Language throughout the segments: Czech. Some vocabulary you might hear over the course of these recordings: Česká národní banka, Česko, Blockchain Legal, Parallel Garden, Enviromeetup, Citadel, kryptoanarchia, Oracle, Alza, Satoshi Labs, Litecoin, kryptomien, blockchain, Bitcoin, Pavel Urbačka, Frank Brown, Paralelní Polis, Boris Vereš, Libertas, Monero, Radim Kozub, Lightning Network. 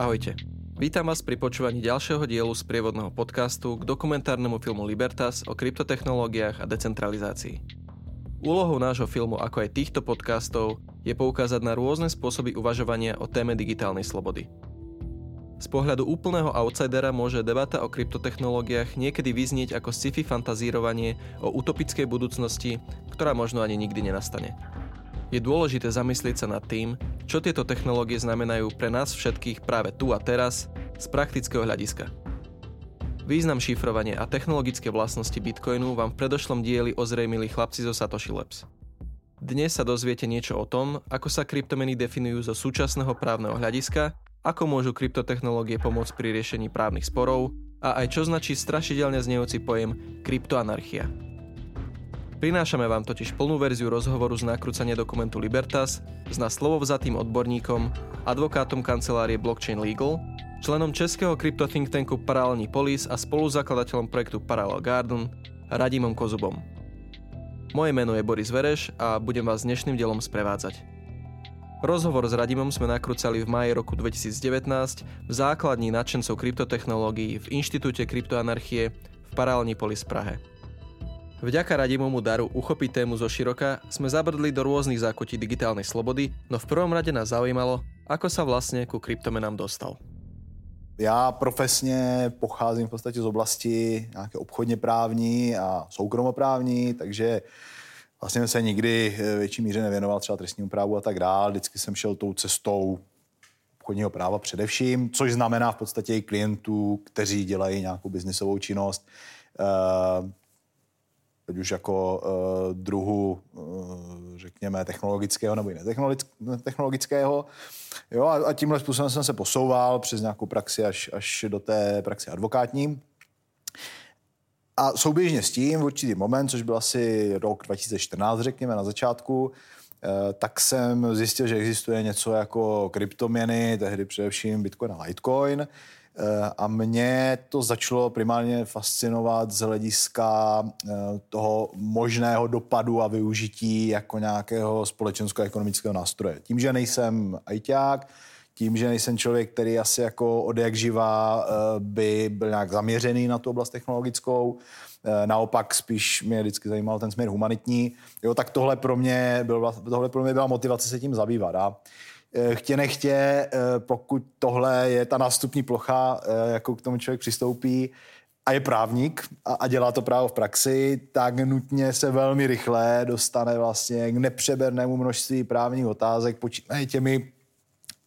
Ahojte. Vítam vás pri počúvaní ďalšieho dielu z prievodného podcastu k dokumentárnemu filmu Libertas o kryptotechnológiách a decentralizácii. Úlohou nášho filmu, ako aj týchto podcastov, je poukázať na rôzne spôsoby uvažovania o téme digitálnej slobody. Z pohľadu úplného outsidera môže debata o kryptotechnológiách niekedy vyznieť ako sci-fi fantazírovanie o utopickej budúcnosti, ktorá možno ani nikdy nenastane. Je dôležité zamyslieť sa nad tým, čo tieto technológie znamenajú pre nás všetkých práve tu a teraz z praktického hľadiska. Význam šifrovania a technologické vlastnosti Bitcoinu vám v predošlom dieli ozrejmili chlapci zo Satoshi Labs. Dnes sa dozviete niečo o tom, ako sa kryptomeny definujú zo súčasného právneho hľadiska, ako môžu kryptotechnológie pomôcť pri riešení právnych sporov a aj čo značí strašidelne znejúci pojem kryptoanarchia. Prinášame vám totiž plnú verziu rozhovoru z nakrúcania dokumentu Libertas s na slovo vzatým odborníkom, advokátom kancelárie Blockchain Legal, členom českého kryptothink tanku Paralelní Polis a spoluzakladateľom projektu Parallel Garden, Radimom Kozubom. Moje meno je Boris Vereš a budem vás dnešným dielom sprevádzať. Rozhovor s Radimom sme nakrúcali v máji roku 2019 v základni nadšencov kryptotechnológií v Inštitúte kryptoanarchie v Paralelní Polis v Prahe. Vďaka Radimomu daru uchopiť tému zoširoka sme zabrdli do rôznych zákutí digitálnej slobody, no v prvom rade nás zaujímalo, ako sa vlastne ku kryptomenám dostal. Já profesně pocházím v podstatě z oblasti nějaké obchodně právní a soukromoprávní, takže vlastně jsem se nikdy větší míře nevěnoval třeba trestnímu právu a tak dál. Vždycky jsem šel tou cestou obchodního práva především, což znamená v podstatě i klientů, kteří dělají nějakou biznisovou činnost, teď už jako druhu, řekněme, technologického nebo i netechnologického. Jo, a tímhle způsobem jsem se posouval přes nějakou praxi až do té praxi advokátní. A souběžně s tím v určitý moment, což byl asi rok 2014, řekněme, na začátku, tak jsem zjistil, že existuje něco jako kryptoměny, tehdy především Bitcoin a Litecoin. A mě to začalo primárně fascinovat z hlediska toho možného dopadu a využití jako nějakého společensko-ekonomického nástroje. Tím, že nejsem ajťák, tím, že nejsem člověk, který asi jako odjakživa by byl nějak zaměřený na tu oblast technologickou, naopak spíš mě vždycky zajímal ten směr humanitní, jo, tak tohle pro mě byla motivace se tím zabývat. A chtě nechtě, pokud tohle je ta nástupní plocha, jakou k tomu člověk přistoupí a je právník a dělá to právo v praxi, tak nutně se velmi rychle dostane vlastně k nepřebernému množství právních otázek, počínají těmi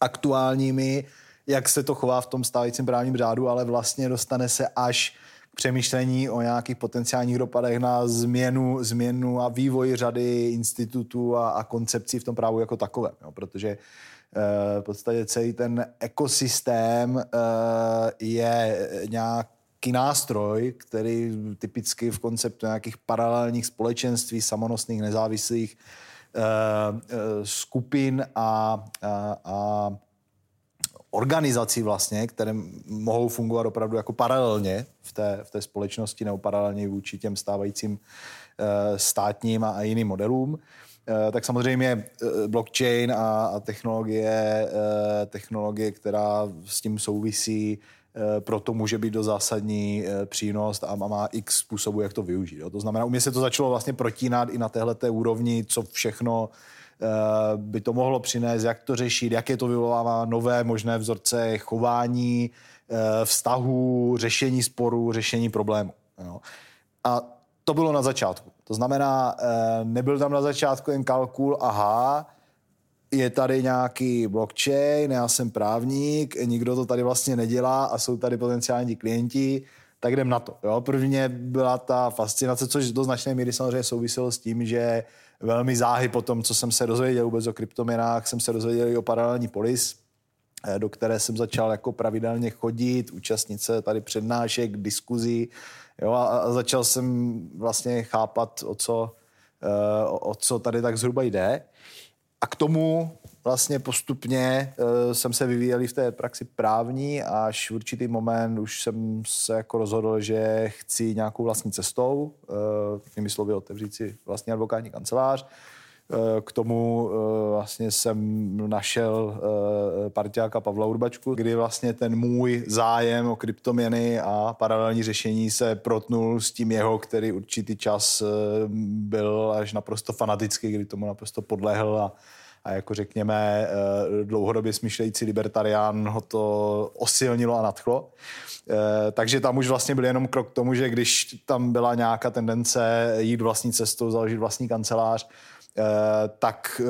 aktuálními, jak se to chová v tom stávajícím právním řádu, ale vlastně dostane se až k přemýšlení o nějakých potenciálních dopadech na změnu a vývoj řady institutů a koncepcí v tom právu jako takovém. Jo, protože v podstatě celý ten ekosystém je nějaký nástroj, který typicky v konceptu nějakých paralelních společenství, samonosných, nezávislých skupin a organizací vlastně, které mohou fungovat opravdu jako paralelně v té společnosti nebo paralelně vůči těm stávajícím státním a jiným modelům. Tak samozřejmě blockchain a technologie, která s tím souvisí, proto může být do zásadní přínos a má x způsobů, jak to využít. Jo. To znamená, u mě se to začalo vlastně protínat i na téhleté úrovni, co všechno by to mohlo přinést, jak to řešit, jak je to vyvolává nové možné vzorce chování, vztahů, řešení sporů, řešení problémů. Jo. A to bylo na začátku. To znamená, nebyl tam na začátku jen kalkul, aha, je tady nějaký blockchain, já jsem právník, nikdo to tady vlastně nedělá a jsou tady potenciální klienti, tak jdem na to. Jo? Prvně byla ta fascinace, což do značné míry samozřejmě souviselo s tím, že velmi záhy po tom, co jsem se dozvěděl vůbec o kryptoměnách, jsem se dozvěděl i o Paralelní Polis, do které jsem začal jako pravidelně chodit, účastnit se tady přednášek, diskuzí, jo? A začal jsem vlastně chápat, o co tady tak zhruba jde. A k tomu vlastně postupně jsem se vyvíjel i v té praxi právní, až v určitý moment už jsem se jako rozhodl, že chci nějakou vlastní cestou, tím slovy otevřít si vlastní advokátní kancelář. K tomu vlastně jsem našel parťáka Pavla Urbačku, kdy vlastně ten můj zájem o kryptoměny a paralelní řešení se protnul s tím jeho, který určitý čas byl až naprosto fanatický, kdy tomu naprosto podlehl a jako řekněme dlouhodobě smýšlející libertarián ho to osilnilo a nadchlo. Takže tam už vlastně byl jenom krok k tomu, že když tam byla nějaká tendence jít vlastní cestou, založit vlastní kancelář, tak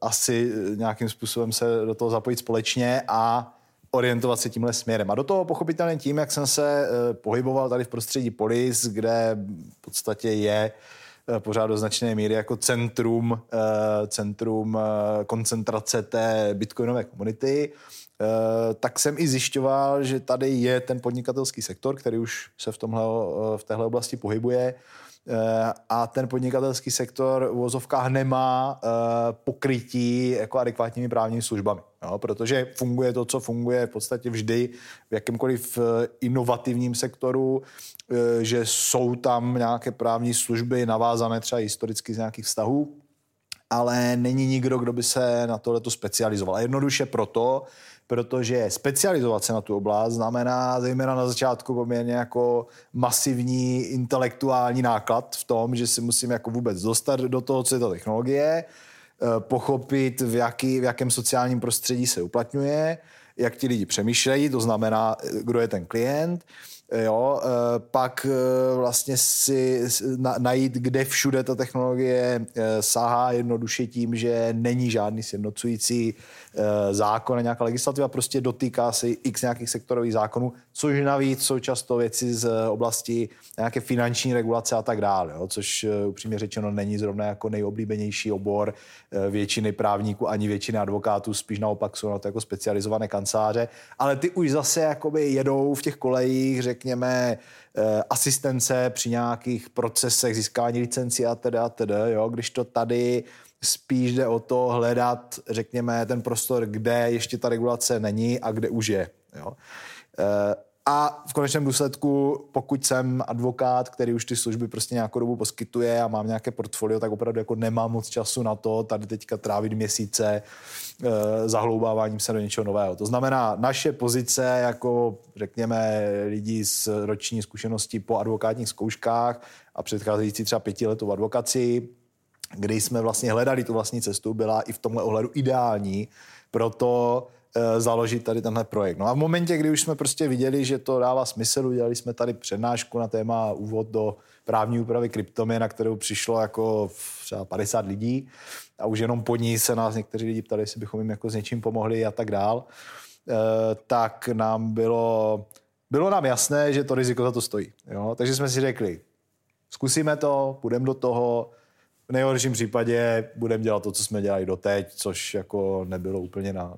asi nějakým způsobem se do toho zapojit společně a orientovat se tímhle směrem. A do toho pochopitelně tím, jak jsem se pohyboval tady v prostředí Polis, kde v podstatě je pořád do značné míry jako centrum koncentrace té bitcoinové komunity, tak jsem i zjišťoval, že tady je ten podnikatelský sektor, který už se v téhle oblasti pohybuje, a ten podnikatelský sektor v uvozovkách nemá pokrytí jako adekvátními právními službami. No, protože funguje to, co funguje v podstatě vždy v jakémkoliv inovativním sektoru, že jsou tam nějaké právní služby navázané třeba historicky z nějakých vztahů, ale není nikdo, kdo by se na tohleto specializoval. A jednoduše proto, protože specializovat se na tu oblast znamená zejména na začátku poměrně jako masivní intelektuální náklad v tom, že si musím jako vůbec dostat do toho, co je ta technologie, pochopit, v jakém sociálním prostředí se uplatňuje, jak ti lidi přemýšlejí, to znamená, kdo je ten klient, jo, pak vlastně si najít, kde všude ta technologie sahá jednoduše tím, že není žádný sjednocující zákon, nějaká legislativa, prostě dotýká se x nějakých sektorových zákonů, což navíc jsou často věci z oblasti nějaké finanční regulace a tak dále, jo, což upřímně řečeno není zrovna jako nejoblíbenější obor většiny právníků ani většiny advokátů, spíš naopak jsou na to jako specializované kanceláře, ale ty už zase jakoby jedou v těch kolejích, řekněme, asistence při nějakých procesech získání licenci a teda, jo, když to tady spíš jde o to hledat, řekněme, ten prostor, kde ještě ta regulace není a kde už je, jo. A v konečném důsledku, pokud jsem advokát, který už ty služby prostě nějakou dobu poskytuje a mám nějaké portfolio, tak opravdu jako nemám moc času na to tady teďka trávit měsíce zahloubáváním se do něčeho nového. To znamená, naše pozice jako, řekněme, lidí s roční zkušeností po advokátních zkouškách a předcházející třeba 5 letou advokaci, kdy jsme vlastně hledali tu vlastní cestu, byla i v tomhle ohledu ideální, proto založit tady tenhle projekt. No a v momentě, kdy už jsme prostě viděli, že to dává smysl, udělali jsme tady přednášku na téma úvod do právní úpravy kryptoměn, na kterou přišlo jako třeba 50 lidí a už jenom po ní se nás někteří lidi ptali, jestli bychom jim jako s něčím pomohli a tak dál, tak nám bylo nám jasné, že to riziko za to stojí. Jo? Takže jsme si řekli, zkusíme to, půjdeme do toho, v nejhorším případě budeme dělat to, co jsme dělali doteď, což jako nebylo úplně na,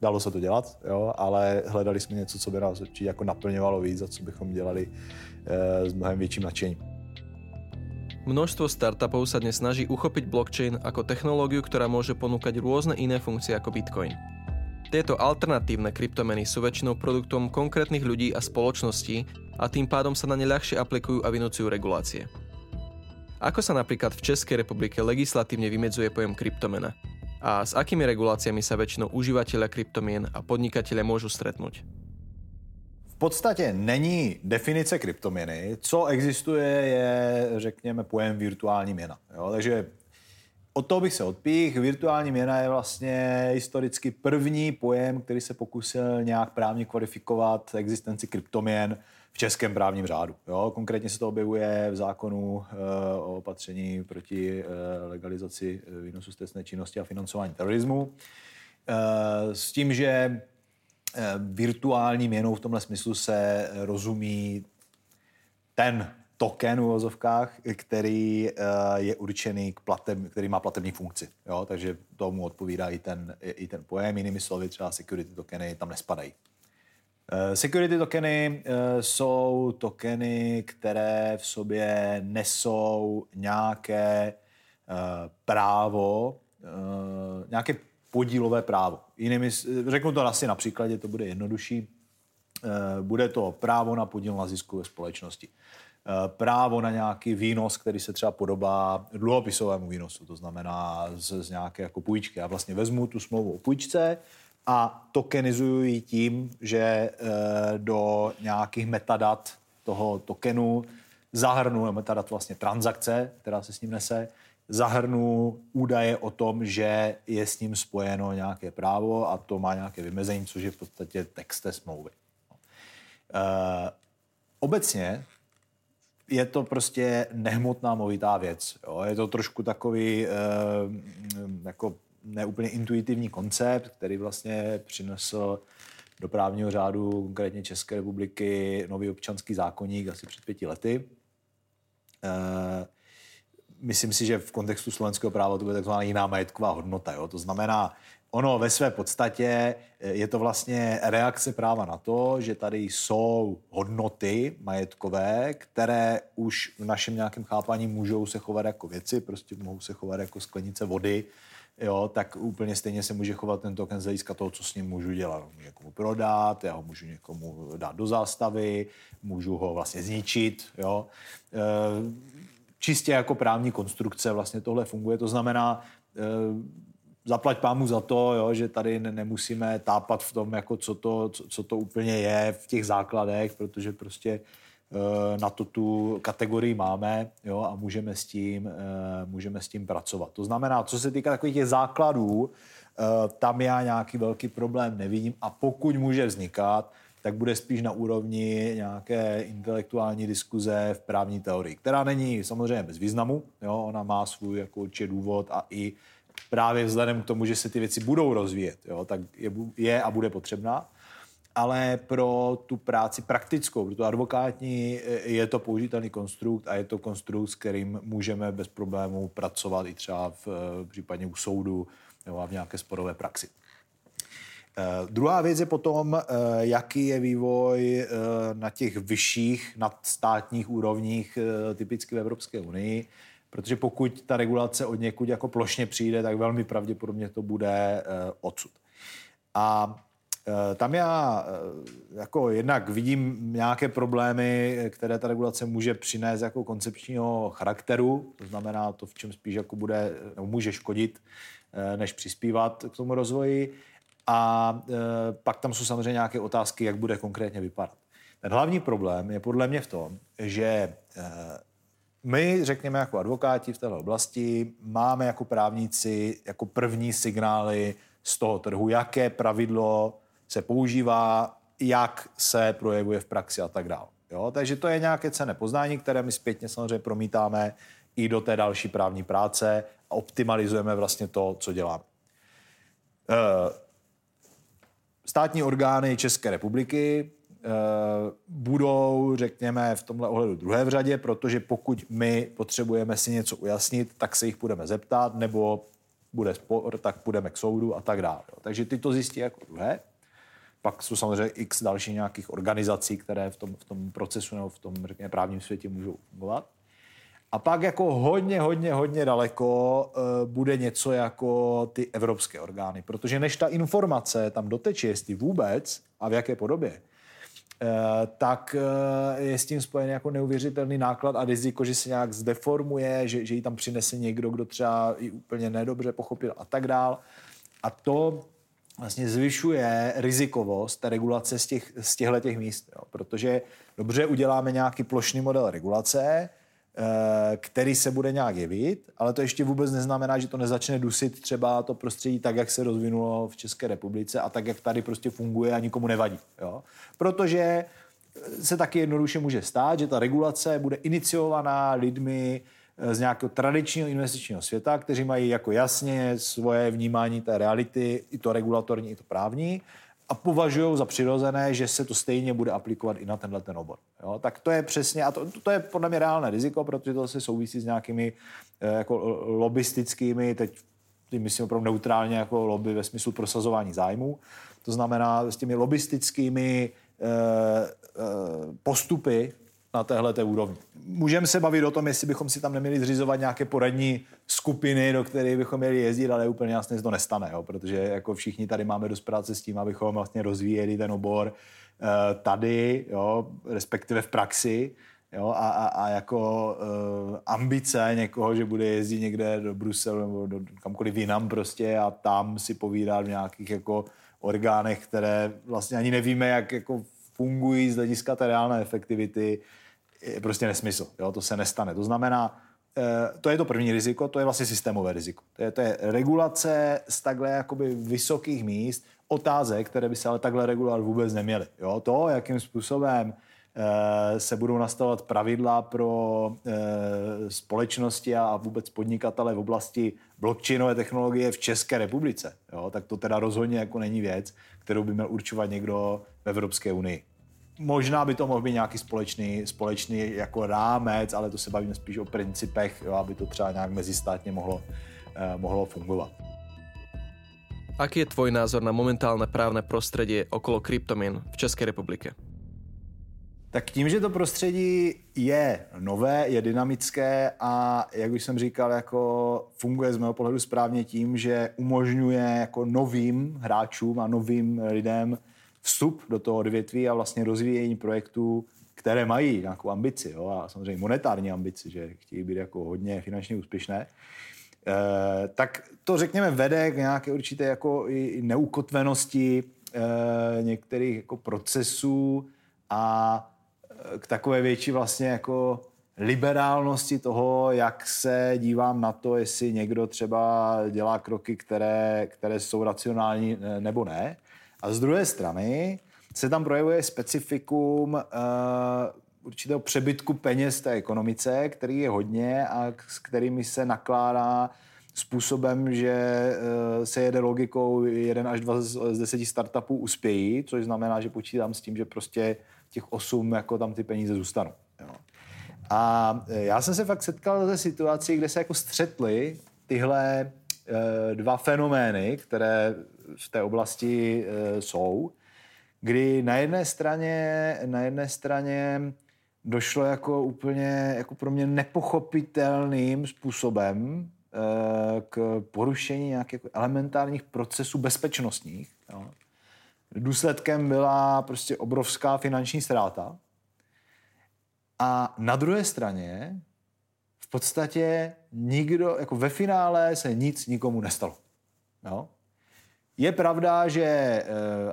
dalo se to dělat, jo, ale hledali jsme něco, co by nás určitě jako naplňovalo víc a co bychom dělali s mnohem větším nadšením. Množstvo startupov sa dnes snaží uchopiť blockchain ako technológiu, ktorá môže ponúkať rôzne iné funkcie ako Bitcoin. Tieto alternatívne kryptomeny sú väčšinou produktom konkrétnych ľudí a spoločností a tým pádom sa na ne ľahšie aplikujú a vynúcujú regulácie. Ako sa napríklad v Českej republike legislatívne vymedzuje pojem kryptomena? A s akými reguláciami sa väčšinou užívateľia kryptomien a podnikatelia môžu stretnúť? V podstatě není definice kryptoměny. Co existuje, je, řekněme, pojem virtuální měna. Jo? Takže od toho bych se odpích. Virtuální měna je vlastně historicky první pojem, který se pokusil nějak právně kvalifikovat existenci kryptoměn v českém právním řádu. Jo? Konkrétně se to objevuje v zákonu o opatření proti legalizaci výnosu z trestné činnosti a financování terorismu. S tím, že virtuální měnou v tomhle smyslu se rozumí ten token v uvozovkách, který je určený který má platební funkci. Jo? Takže tomu odpovídá i ten pojem. Jinými slovy, třeba security tokeny tam nespadají. Security tokeny jsou tokeny, které v sobě nesou nějaké právo, nějaké podílové právo. Řeknu to asi na příkladě, to bude jednodušší. Bude to právo na podíl na zisku ve společnosti. právo na nějaký výnos, který se třeba podobá dluhopisovému výnosu, to znamená z nějaké jako půjčky. Já vlastně vezmu tu smlouvu o půjčce a tokenizuju ji tím, že do nějakých metadat toho tokenu zahrnu, metadat vlastně transakce, která se s ním nese, zahrnu údaje o tom, že je s ním spojeno nějaké právo a to má nějaké vymezení, což je v podstatě text té smlouvy. Obecně je to prostě nehmotná movitá věc. Jo? Je to trošku takový jako neúplně intuitivní koncept, který vlastně přinesl do právního řádu konkrétně České republiky nový občanský zákoník asi před 5 lety. Myslím si, že v kontextu slovenského práva to bude takzvaná jiná majetková hodnota. Jo? To znamená, ono ve své podstatě je to vlastně reakce práva na to, že tady jsou hodnoty majetkové, které už v našem nějakém chápání můžou se chovat jako věci, prostě mohou se chovat jako sklenice vody, jo, tak úplně stejně se může chovat ten token z hlediska toho, co s ním můžu dělat. Můžu někomu prodat, já ho můžu někomu dát do zástavy, můžu ho vlastně zničit. Jo. Čistě jako právní konstrukce vlastně tohle funguje, to znamená... Zaplať pámu za to, jo, že tady nemusíme tápat v tom, jako co to úplně je v těch základech, protože prostě na to tu kategorii máme, jo, a můžeme s tím pracovat. To znamená, co se týká takových těch základů, tam já nějaký velký problém nevidím a pokud může vznikat, tak bude spíš na úrovni nějaké intelektuální diskuze v právní teorii, která není samozřejmě bez významu, jo, ona má svůj jako určitě důvod a i právě vzhledem k tomu, že se ty věci budou rozvíjet, jo, tak je a bude potřebná. Ale pro tu práci praktickou, pro tu advokátní, je to použitelný konstrukt a je to konstrukt, s kterým můžeme bez problémů pracovat i třeba případně u soudu nebo a v nějaké sporové praxi. Druhá věc je potom, jaký je vývoj na těch vyšších nadstátních úrovních, typicky v Evropské unii. Protože pokud ta regulace od někud jako plošně přijde, tak velmi pravděpodobně to bude odsud. A tam já jako jednak vidím nějaké problémy, které ta regulace může přinést jako koncepčního charakteru, to znamená to, v čem spíš jako bude, nebo může škodit, než přispívat k tomu rozvoji. A pak tam jsou samozřejmě nějaké otázky, jak bude konkrétně vypadat. Ten hlavní problém je podle mě v tom, že my, řekněme, jako advokáti v této oblasti máme jako právníci jako první signály z toho trhu, jaké pravidlo se používá, jak se projevuje v praxi a tak dále. Jo? Takže to je nějaké cenné poznání, které my zpětně samozřejmě promítáme i do té další právní práce a optimalizujeme vlastně to, co děláme. Státní orgány České republiky budou, řekněme, v tomhle ohledu druhé v řadě, protože pokud my potřebujeme si něco ujasnit, tak se jich budeme zeptat, nebo bude spor, tak půjdeme k soudu a tak dále. Takže ty to zjistí jako druhé. Pak jsou samozřejmě x další nějakých organizací, které v tom procesu nebo v tom, řekněme, právním světě můžou fungovat. A pak jako hodně daleko bude něco jako ty evropské orgány, protože než ta informace tam doteče, jestli vůbec a v jaké podobě, tak je s tím spojen jako neuvěřitelný náklad a riziko, že se nějak zdeformuje, že ji tam přinese někdo, kdo třeba ji úplně nedobře pochopil a tak dál. A to vlastně zvyšuje rizikovost té regulace z těchto míst, jo. Protože dobře uděláme nějaký plošný model regulace, který se bude nějak jevit, ale to ještě vůbec neznamená, že to nezačne dusit třeba to prostředí tak, jak se rozvinulo v České republice a tak, jak tady prostě funguje a nikomu nevadí. Jo? Protože se taky jednoduše může stát, že ta regulace bude iniciovaná lidmi z nějakého tradičního investičního světa, kteří mají jako jasně svoje vnímání té reality, i to regulatorní, i to právní, a považují za přirozené, že se to stejně bude aplikovat i na tenhle ten obor. Jo? Tak to je přesně, a to je podle mě reálné riziko, protože to se souvisí s nějakými jako lobbystickými, teď myslím opravdu neutrálně jako lobby ve smyslu prosazování zájmů, to znamená s těmi lobbystickými postupy na téhleté úrovni. Můžeme se bavit o tom, jestli bychom si tam neměli zřizovat nějaké poradní skupiny, do kterých bychom měli jezdit, ale úplně jasně se to nestane, jo? Protože jako všichni tady máme dost práce s tím, abychom vlastně rozvíjeli ten obor tady, jo? Respektive v praxi, Jo? A jako ambice někoho, že bude jezdit někde do Bruselu nebo do kamkoliv jinam prostě a tam si povídat v nějakých jako orgánech, které vlastně ani nevíme, jak jako fungují z hlediska té reálné efektivity, je prostě nesmysl. Jo? To se nestane. To znamená, to je to první riziko, to je vlastně systémové riziko. To je regulace z takhle jakoby vysokých míst, otázek, které by se ale takhle regulovat vůbec neměly. Jo? To, jakým způsobem se budou nastavovat pravidla pro společnosti a vůbec podnikatele v oblasti blockchainové technologie v České republice, jo? Tak to teda rozhodně jako není věc, kterou by měl určovat někdo v Evropské unii. Možná by to mohl být nějaký společný jako rámec, ale to se bavíme spíš o principech, jo, aby to třeba nějak mezistátně mohlo fungovat. Aký je tvoj názor na momentálne právne prostredie okolo kryptomien v České republike? Tak tím, že to prostředí je nové, je dynamické a, jak už jsem říkal, jako funguje z mého pohledu správně tím, že umožňuje jako novým hráčům a novým lidem vstup do toho odvětví a vlastně rozvíjení projektů, které mají nějakou ambici, jo, a samozřejmě monetární ambici, že chtějí být jako hodně finančně úspěšné, tak to, řekněme, vede k nějaké určité jako i neukotvenosti některých jako procesů a k takové větší vlastně jako liberálnosti toho, jak se dívám na to, jestli někdo třeba dělá kroky, které jsou racionální nebo ne. A z druhé strany se tam projevuje specifikum určitého přebytku peněz té ekonomice, který je hodně a s kterými se nakládá způsobem, že se jede logikou 1 až 2 z 10 startupů uspějí, což znamená, že počítám s tím, že prostě těch 8 jako tam ty peníze zůstanou. Jo. A já jsem se fakt setkal ze situací, kde se jako střetly tyhle dva fenomény, které v té oblasti jsou, kdy na jedné straně došlo jako úplně jako pro mě nepochopitelným způsobem k porušení nějakých elementárních procesů bezpečnostních. Jo. Důsledkem byla prostě obrovská finanční ztráta. A na druhé straně v podstatě nikdo, jako ve finále se nic nikomu nestalo. Jo. Je pravda, že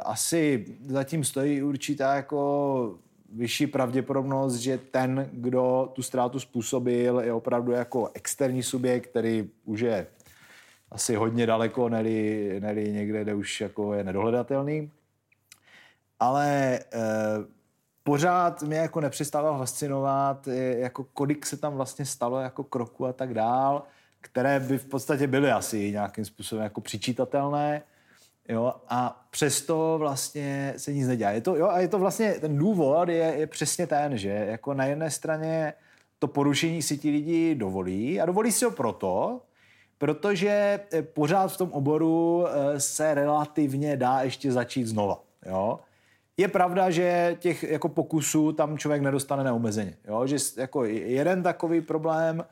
asi zatím stojí určitá jako vyšší pravděpodobnost, že ten, kdo tu ztrátu způsobil, je opravdu jako externí subjekt, který už je asi hodně daleko, neli někde, kde už jako je nedohledatelný. Ale pořád mě jako nepřestává fascinovat, jako kolik se tam vlastně stalo jako kroku a tak dál, které by v podstatě byly asi nějakým způsobem jako přičítatelné. Jo, a přesto vlastně se nic nedělá. Je to vlastně, ten důvod je přesně ten, že jako na jedné straně to porušení si ti lidi dovolí a dovolí si ho proto, protože pořád v tom oboru se relativně dá ještě začít znova. Jo. Je pravda, že těch jako pokusů tam člověk nedostane neomezeně. Jo. Že jako jeden takový problém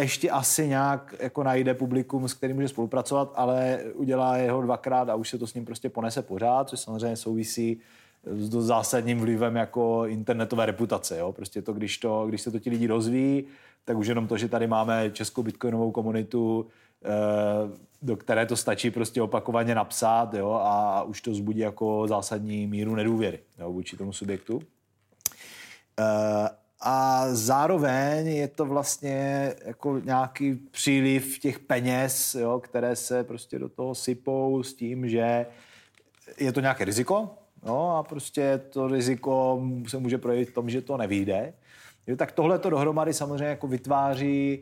ještě asi nějak jako najde publikum, s kterým může spolupracovat, ale udělá jeho dvakrát a už se to s ním prostě ponese pořád, což samozřejmě souvisí s zásadním vlivem jako internetové reputace. Jo? Prostě to, když se to ti lidi rozvíjí, tak už jenom to, že tady máme českou bitcoinovou komunitu, do které to stačí prostě opakovaně napsat, jo? A už to vzbudí jako zásadní míru nedůvěry, jo? Vůči tomu subjektu. A zároveň je to vlastně jako nějaký příliv těch peněz, jo, které se prostě do toho sypou s tím, že je to nějaké riziko, no, a prostě to riziko se může projevit v tom, že to nevyjde. Tak tohle to dohromady samozřejmě jako vytváří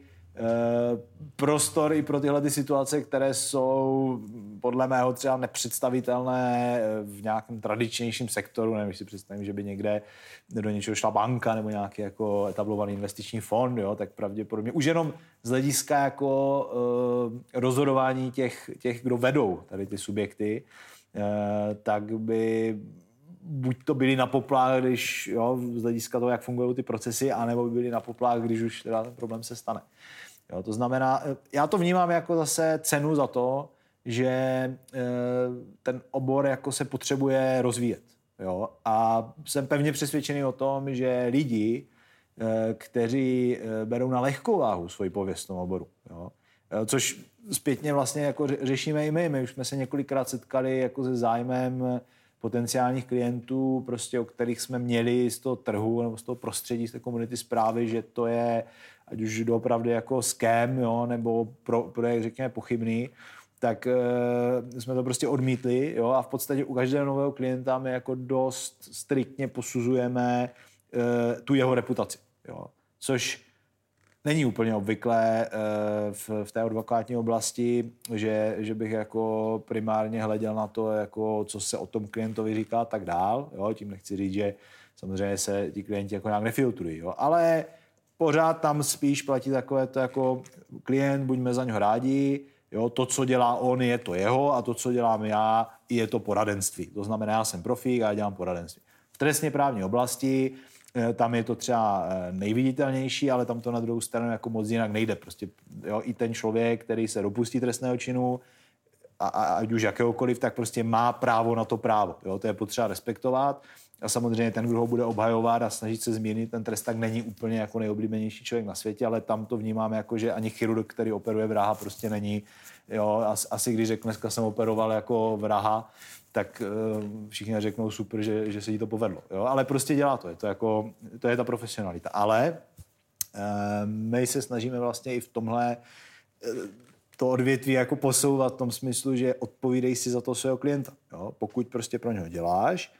prostor i pro tyhle ty situace, které jsou podle mého třeba nepředstavitelné v nějakém tradičnějším sektoru. Nevím, jestli si představím, že by někde do něčeho šla banka nebo nějaký jako etablovaný investiční fond, jo, tak pravděpodobně už jenom z hlediska jako rozhodování těch, kdo vedou tady ty subjekty, tak by buď to byli na poplách, když, jo, z hlediska toho, jak fungují ty procesy, anebo by byli na poplách, když už teda ten problém se stane. Jo, to znamená, já to vnímám jako zase cenu za to, že ten obor jako se potřebuje rozvíjet. Jo? A jsem pevně přesvědčený o tom, že lidi kteří berou na lehkou váhu svoji pověst v tom oboru. Jo. Což zpětně vlastně jako řešíme i my. My už jsme se několikrát setkali jako se zájmem potenciálních klientů, prostě o kterých jsme měli z toho trhu nebo z toho prostředí, z té komunity zprávy, že to je ať už doopravdy jako scam, jo, nebo projekt, řekněme, pochybný, tak jsme to prostě odmítli, jo, a v podstatě u každého nového klienta my jako dost striktně posuzujeme tu jeho reputaci, jo, což není úplně obvyklé v té advokátní oblasti, že bych jako primárně hleděl na to, jako co se o tom klientovi říká a tak dál. Jo? Tím nechci říct, že samozřejmě se ti klienti jako nějak nefiltrují. Jo? Ale pořád tam spíš platí takové to jako klient, buďme za něho rádi, jo? To, co dělá on, je to jeho a to, co dělám já, je to poradenství. To znamená, já jsem profík a já dělám poradenství. V trestně právní oblasti tam je to třeba nejviditelnější, ale tam to na druhou stranu jako moc jinak nejde. Prostě jo, i ten člověk, který se dopustí trestného činu, ať už jakéhokoliv, tak prostě má právo na to právo. Jo? To je potřeba respektovat. A samozřejmě ten, kdo ho bude obhajovat a snažit se zmírnit ten trest, tak není úplně jako nejoblíbenější člověk na světě, ale tam to vnímám jako, že ani chirurg, který operuje vraha, prostě není. Jo? Asi když řeknu, dneska jsem operoval jako vraha, tak všichni řeknou super, že se jí to povedlo. Jo? Ale prostě dělá to. To je ta profesionalita. Ale my se snažíme vlastně i v tomhle to odvětví jako posouvat v tom smyslu, že odpovídej si za to svého klienta. Jo? Pokud prostě pro něho děláš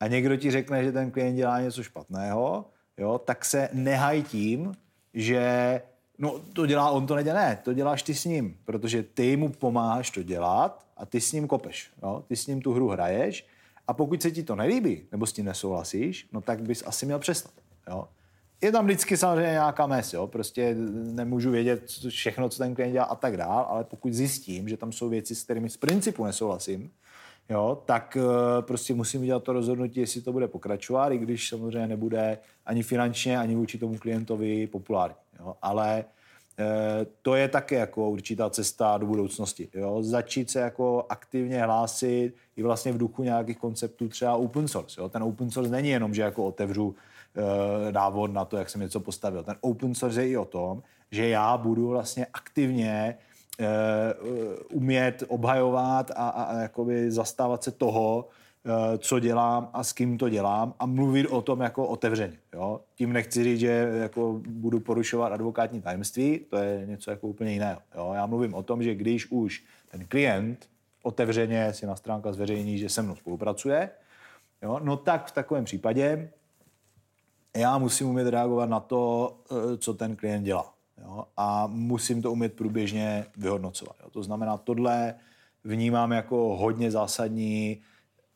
a někdo ti řekne, že ten klient dělá něco špatného, jo? Tak se nehaj tím, že no, to dělá on, to nedělá. Ne, to děláš ty s ním, protože ty mu pomáháš to dělat a ty s ním kopeš. Jo? Ty s ním tu hru hraješ a pokud se ti to nelíbí nebo s tím nesouhlasíš, no tak bys asi měl přestat. Jo? Je tam vždycky samozřejmě nějaká mes, jo? Prostě nemůžu vědět všechno, co ten klient dělá a tak dál, ale pokud zjistím, že tam jsou věci, s kterými z principu nesouhlasím, jo, tak prostě musím udělat to rozhodnutí, jestli to bude pokračovat, i když samozřejmě nebude ani finančně, ani vůči tomu klientovi populární. Jo. Ale to je také jako určitá cesta do budoucnosti. Jo. Začít se jako aktivně hlásit i vlastně v duchu nějakých konceptů třeba open source. Jo. Ten open source není jenom, že jako otevřu návod na to, jak jsem něco postavil. Ten open source je i o tom, že já budu vlastně aktivně umět obhajovat a jakoby zastávat se toho, co dělám a s kým to dělám a mluvit o tom jako otevřeně. Jo? Tím nechci říct, že jako budu porušovat advokátní tajemství, to je něco jako úplně jiného. Jo? Já mluvím o tom, že když už ten klient otevřeně si na stránka zveřejní, že se mnou spolupracuje, jo? No tak v takovém případě já musím umět reagovat na to, co ten klient dělá. Jo, a musím to umět průběžně vyhodnocovat. Jo. To znamená, tohle vnímám jako hodně zásadní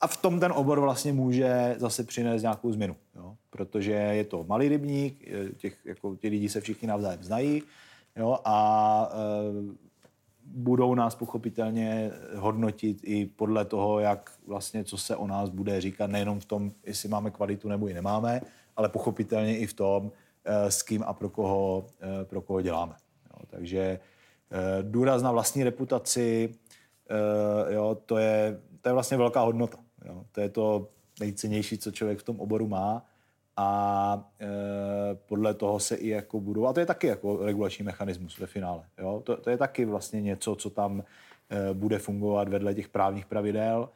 a v tom ten obor vlastně může zase přinést nějakou změnu. Jo. Protože je to malý rybník, ti lidi se všichni navzájem znají, jo, a budou nás pochopitelně hodnotit i podle toho, jak vlastně, co se o nás bude říkat, nejenom v tom, jestli máme kvalitu nebo ji nemáme, ale pochopitelně i v tom, s kým a pro koho děláme. Jo, takže důraz na vlastní reputaci, jo, to je vlastně velká hodnota. Jo. To je to nejcennější, co člověk v tom oboru má a podle toho se i jako budou, a to je taky jako regulační mechanismus ve finále. Jo. To je taky vlastně něco, co tam bude fungovat vedle těch právních pravidel,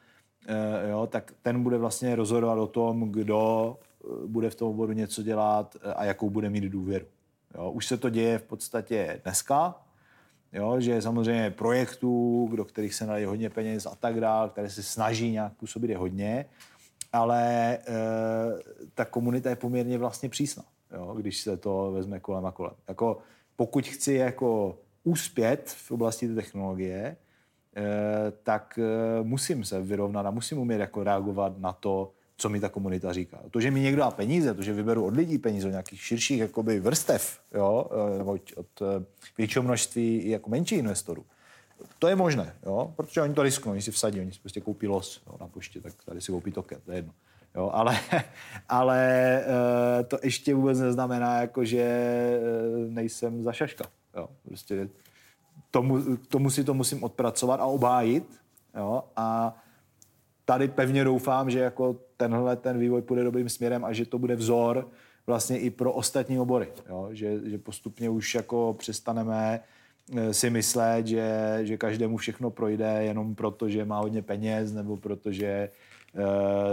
jo, tak ten bude vlastně rozhodovat o tom, kdo bude v tom oboru něco dělat a jakou bude mít důvěru. Jo, už se to děje v podstatě dneska, jo, že samozřejmě projektů, do kterých se nalije hodně peněz a tak dál, které se snaží nějak působit je hodně, ale ta komunita je poměrně vlastně přísná, jo, když se to vezme kolem a kolem. Jako, pokud chci jako uspět v oblasti technologie, tak musím se vyrovnat a musím umět jako reagovat na to, co mi ta komunita říká. To, že mi někdo dá peníze, to, že vyberu od lidí peníze, od nějakých širších jakoby vrstev, jo, nebo od většího množství i jako menších investorů, to je možné, jo, protože oni to risknou, oni si vsadí, oni si prostě koupí los, jo, na poště, tak tady si koupí token, to je jedno. Jo, ale to ještě vůbec neznamená, jako, že nejsem za šaška. Jo, prostě tomu si to musím odpracovat a obhájit, jo, a tady pevně doufám, že jako tenhle ten vývoj půjde dobrým směrem a že to bude vzor vlastně i pro ostatní obory, jo? Že postupně už jako přestaneme si myslet, že každému všechno projde jenom proto, že má hodně peněz nebo protože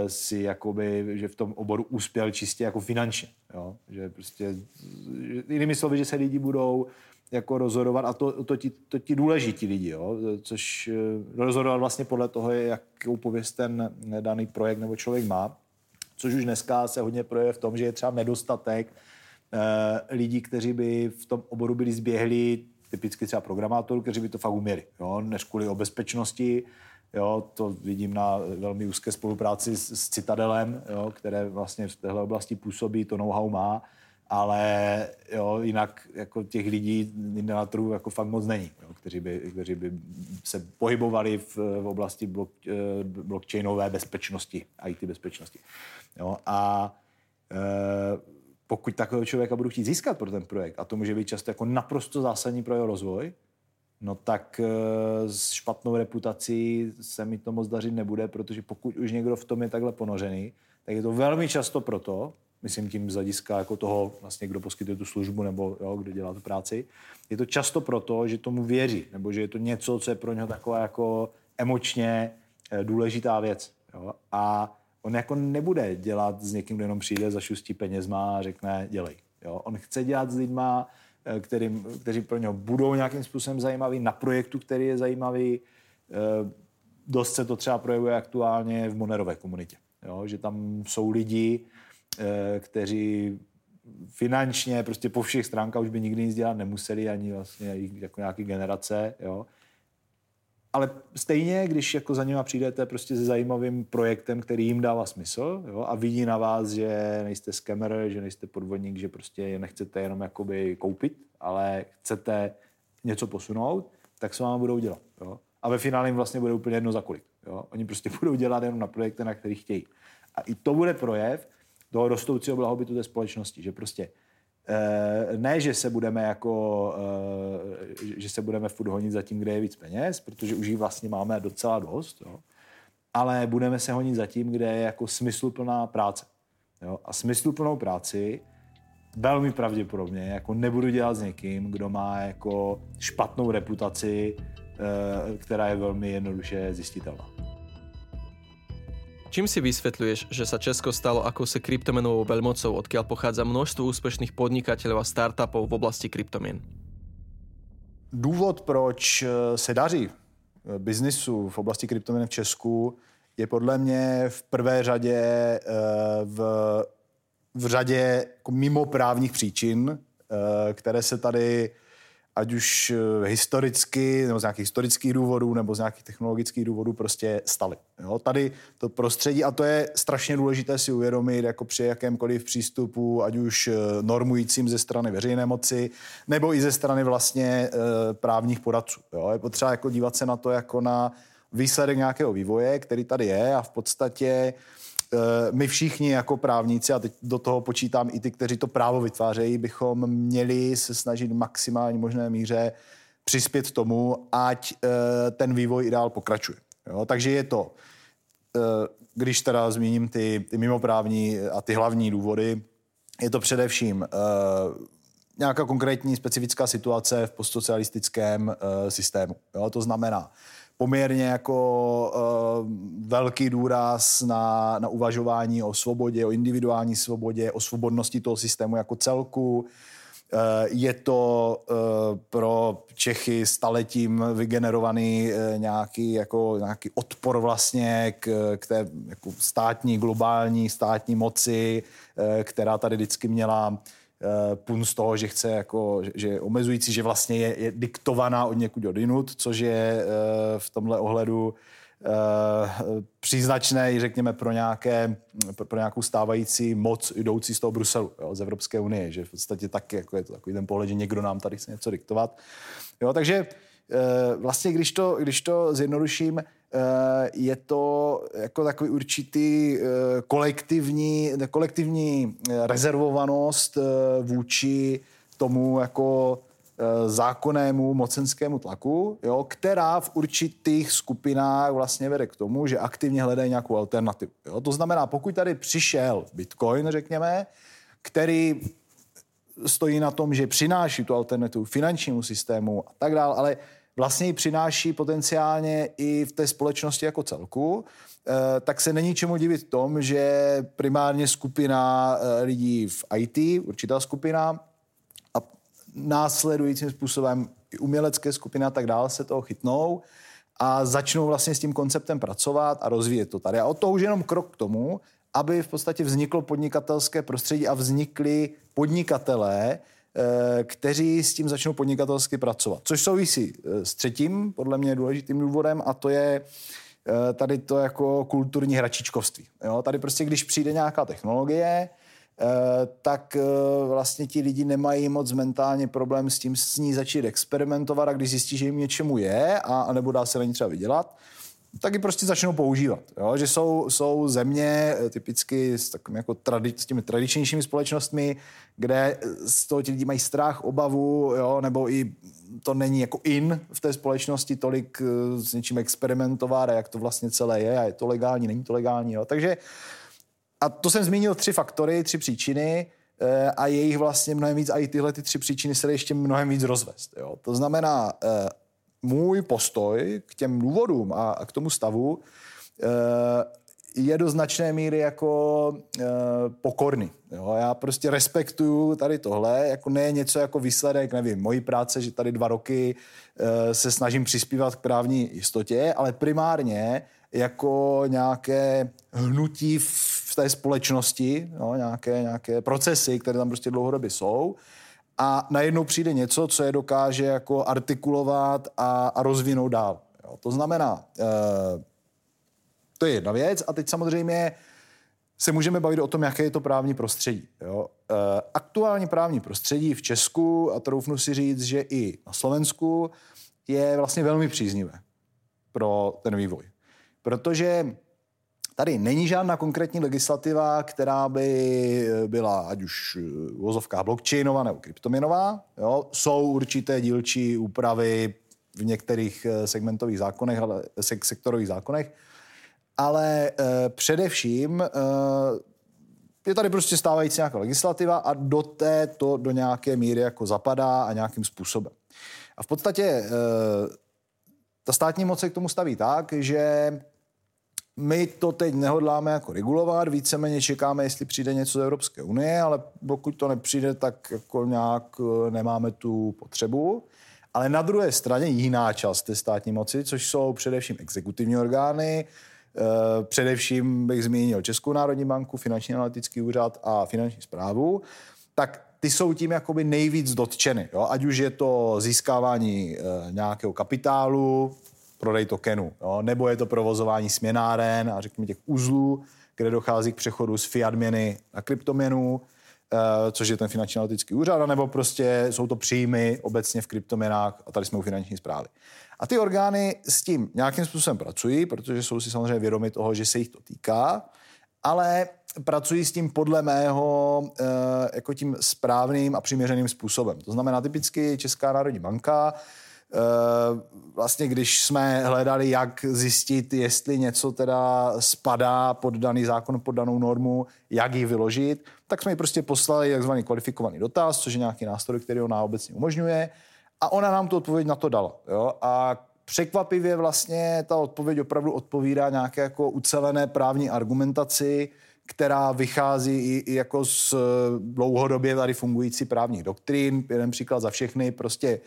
si jakoby, že v tom oboru uspěl čistě jako finančně, jo? Že prostě jinými slovy, že se lidi budou jako rozhodovat a to ti důležití lidi, jo? Což rozhodovat vlastně podle toho, jakou pověst ten daný projekt nebo člověk má, což už dneska se hodně projevuje v tom, že je třeba nedostatek lidí, kteří by v tom oboru byli zběhli, typicky třeba programátorů, kteří by to fakt uměli, jo? Než kvůli o bezpečnosti, jo, to vidím na velmi úzké spolupráci s Citadelem, jo, které vlastně v téhle oblasti působí, to know-how má, ale jo, jinak jako těch lidí na trhu jako fakt moc není, jo, kteří by se pohybovali v oblasti blockchainové bezpečnosti, IT bezpečnosti. Jo, a pokud takového člověka budu chtít získat pro ten projekt, a to může být často jako naprosto zásadní pro jeho rozvoj, no tak s špatnou reputací se mi to moc dařit nebude, protože pokud už někdo v tom je takhle ponořený, tak je to velmi často proto, myslím tím z hlediska jako toho, vlastně, kdo poskytuje tu službu nebo jo, kdo dělá tu práci, je to často proto, že tomu věří, nebo že je to něco, co je pro něho taková jako emočně důležitá věc. Jo? A on jako nebude dělat s někým, kdo jenom přijde, zašustí penězma a řekne dělej. Jo? On chce dělat s lidma, kteří pro něho budou nějakým způsobem zajímavý, na projektu, který je zajímavý. Dost se to třeba projevuje aktuálně v Monerové komunitě. Jo? Že tam jsou lidi, kteří finančně prostě po všech stránkách už by nikdy nic dělat nemuseli, ani vlastně jako nějaký generace. Jo? Ale stejně, když jako za nima přijdete prostě se zajímavým projektem, který jim dává smysl, jo, a vidí na vás, že nejste skemer, že nejste podvodník, že prostě je nechcete jenom jakoby koupit, ale chcete něco posunout, tak se vám budou dělat. Jo. A ve finále jim vlastně bude úplně jedno za kolik. Jo. Oni prostě budou dělat jenom na projekty, na který chtějí. A i to bude projev toho rostoucího blahobytu té společnosti, že prostě ne, že se budeme jako, že se budeme furt honit za tím, kde je víc peněz, protože už jich vlastně máme docela dost, jo? Ale budeme se honit za tím, kde je jako smysluplná práce. Jo? A smysluplnou práci velmi pravděpodobně jako nebudu dělat s někým, kdo má jako špatnou reputaci, která je velmi jednoduše zjistitelná. Čím si vysvetľuješ, že sa Česko stalo akousi kryptomenovou veľmocou, odkiaľ pochádza množstvo úspešných podnikateľov a startupov v oblasti kryptomien? Důvod, proč se daří biznisu v oblasti kryptomien v Česku, je podle mě v prvé řadě v řadě jako mimo právních příčin, které se tady ať už historicky, nebo z nějakých historických důvodů, nebo z nějakých technologických důvodů prostě staly. Jo? Tady to prostředí, a to je strašně důležité si uvědomit, jako při jakémkoliv přístupu, ať už normujícím ze strany veřejné moci, nebo i ze strany vlastně právních poradců. Jo? Je potřeba jako dívat se na to jako na výsledek nějakého vývoje, který tady je, a v podstatě my všichni jako právníci, a teď do toho počítám i ty, kteří to právo vytvářejí, bychom měli se snažit v maximální možné míře přispět tomu, ať ten vývoj i dál pokračuje. Jo? Takže je to, když teda zmíním ty mimoprávní a ty hlavní důvody, je to především nějaká konkrétní specifická situace v postsocialistickém systému. Jo? To znamená, poměrně jako velký důraz na uvažování o svobodě, o individuální svobodě, o svobodnosti toho systému jako celku. Je to pro Čechy staletím vygenerovaný nějaký odpor vlastně k té jako státní, globální státní moci, která tady vždycky měla pun z toho, že chce jako, že je omezující, že vlastně je diktovaná od někud odinut, což je v tomhle ohledu příznačné, řekněme, pro nějakou stávající moc jdoucí z toho Bruselu, jo, z Evropské unie, že v podstatě tak, jako je to takový ten pohled, že někdo nám tady chce něco diktovat. Jo, takže vlastně, když to zjednoduším, je to jako takový určitý kolektivní rezervovanost vůči tomu jako zákonnému mocenskému tlaku, jo, která v určitých skupinách vlastně vede k tomu, že aktivně hledají nějakou alternativu. Jo. To znamená, pokud tady přišel Bitcoin, řekněme, který stojí na tom, že přináší tu alternativu finančnímu systému a tak dále, ale vlastně ji přináší potenciálně i v té společnosti jako celku, tak se není čemu divit tom, že primárně skupina lidí v IT, určitá skupina a následujícím způsobem umělecké skupiny a tak dále se toho chytnou a začnou vlastně s tím konceptem pracovat a rozvíjet to tady. A od toho už jenom krok k tomu, aby v podstatě vzniklo podnikatelské prostředí a vznikly podnikatelé, kteří s tím začnou podnikatelsky pracovat. Což souvisí s třetím, podle mě důležitým důvodem, a to je tady to jako kulturní hračičkovství. Jo? Tady prostě, když přijde nějaká technologie, tak vlastně ti lidi nemají moc mentálně problém s tím s ní začít experimentovat a když zjistí, že jim něčemu je a nebo dá se na ní třeba vydělat, tak ji prostě začnou používat. Jo? Že jsou země typicky s těmi tradičnějšími společnostmi, kde z toho ti lidi mají strach, obavu, jo? Nebo i to není jako in v té společnosti tolik s něčím experimentovat a jak to vlastně celé je a je to legální, není to legální. Jo? Takže a to jsem zmínil 3 příčiny a je jich vlastně mnohem víc a i tyhle ty 3 příčiny se ještě mnohem víc rozvést. Jo? To znamená, můj postoj k těm důvodům a k tomu stavu je do značné míry jako pokorný. Jo? Já prostě respektuju tady tohle, jako ne něco jako výsledek, nevím, mojí práce, že tady 2 roky se snažím přispívat k právní jistotě, ale primárně jako nějaké hnutí v té společnosti, no, nějaké procesy, které tam prostě dlouhodobě jsou. A najednou přijde něco, co je dokáže jako artikulovat a rozvinout dál. Jo, to znamená, to je jedna věc a teď samozřejmě se můžeme bavit o tom, jaké je to právní prostředí. Jo. Aktuální právní prostředí v Česku, a troufnu si říct, že i na Slovensku, je vlastně velmi příznivé pro ten vývoj. Protože tady není žádná konkrétní legislativa, která by byla ať už vozovka blockchainová nebo kryptoměnová. Jo? Jsou určité dílčí úpravy v některých segmentových zákonech, ale sektorových zákonech, ale především je tady prostě stávající nějaká legislativa a do té to do nějaké míry jako zapadá a nějakým způsobem. A v podstatě ta státní moc se k tomu staví tak, že my to teď nehodláme jako regulovat, víceméně čekáme, jestli přijde něco z Evropské unie, ale pokud to nepřijde, tak jako nějak nemáme tu potřebu. Ale na druhé straně jiná část té státní moci, což jsou především exekutivní orgány, především bych zmínil Českou národní banku, Finanční analytický úřad a Finanční správu, tak ty jsou tím jakoby nejvíc dotčeny. Jo? Ať už je to získávání nějakého kapitálu, prodej tokenů, jo? Nebo je to provozování směnáren a řekněme těch uzlů, kde dochází k přechodu z fiat měny na kryptoměnu, což je ten Finanční analytický úřad, nebo prostě jsou to příjmy obecně v kryptoměnách a tady jsme u Finanční správy. A ty orgány s tím nějakým způsobem pracují, protože jsou si samozřejmě vědomi toho, že se jich to týká, ale pracují s tím podle mého jako tím správným a přiměřeným způsobem. To znamená typicky Česká národní banka. Vlastně když jsme hledali, jak zjistit, jestli něco teda spadá pod daný zákon, pod danou normu, jak ji vyložit, tak jsme ji prostě poslali takzvaný kvalifikovaný dotaz, což je nějaký nástroj, který ona obecně umožňuje. A ona nám tu odpověď na to dala. Jo? A překvapivě vlastně ta odpověď opravdu odpovídá nějaké jako ucelené právní argumentaci, která vychází i jako z dlouhodobě tady fungující právních doktrín. Jeden příklad za všechny, prostě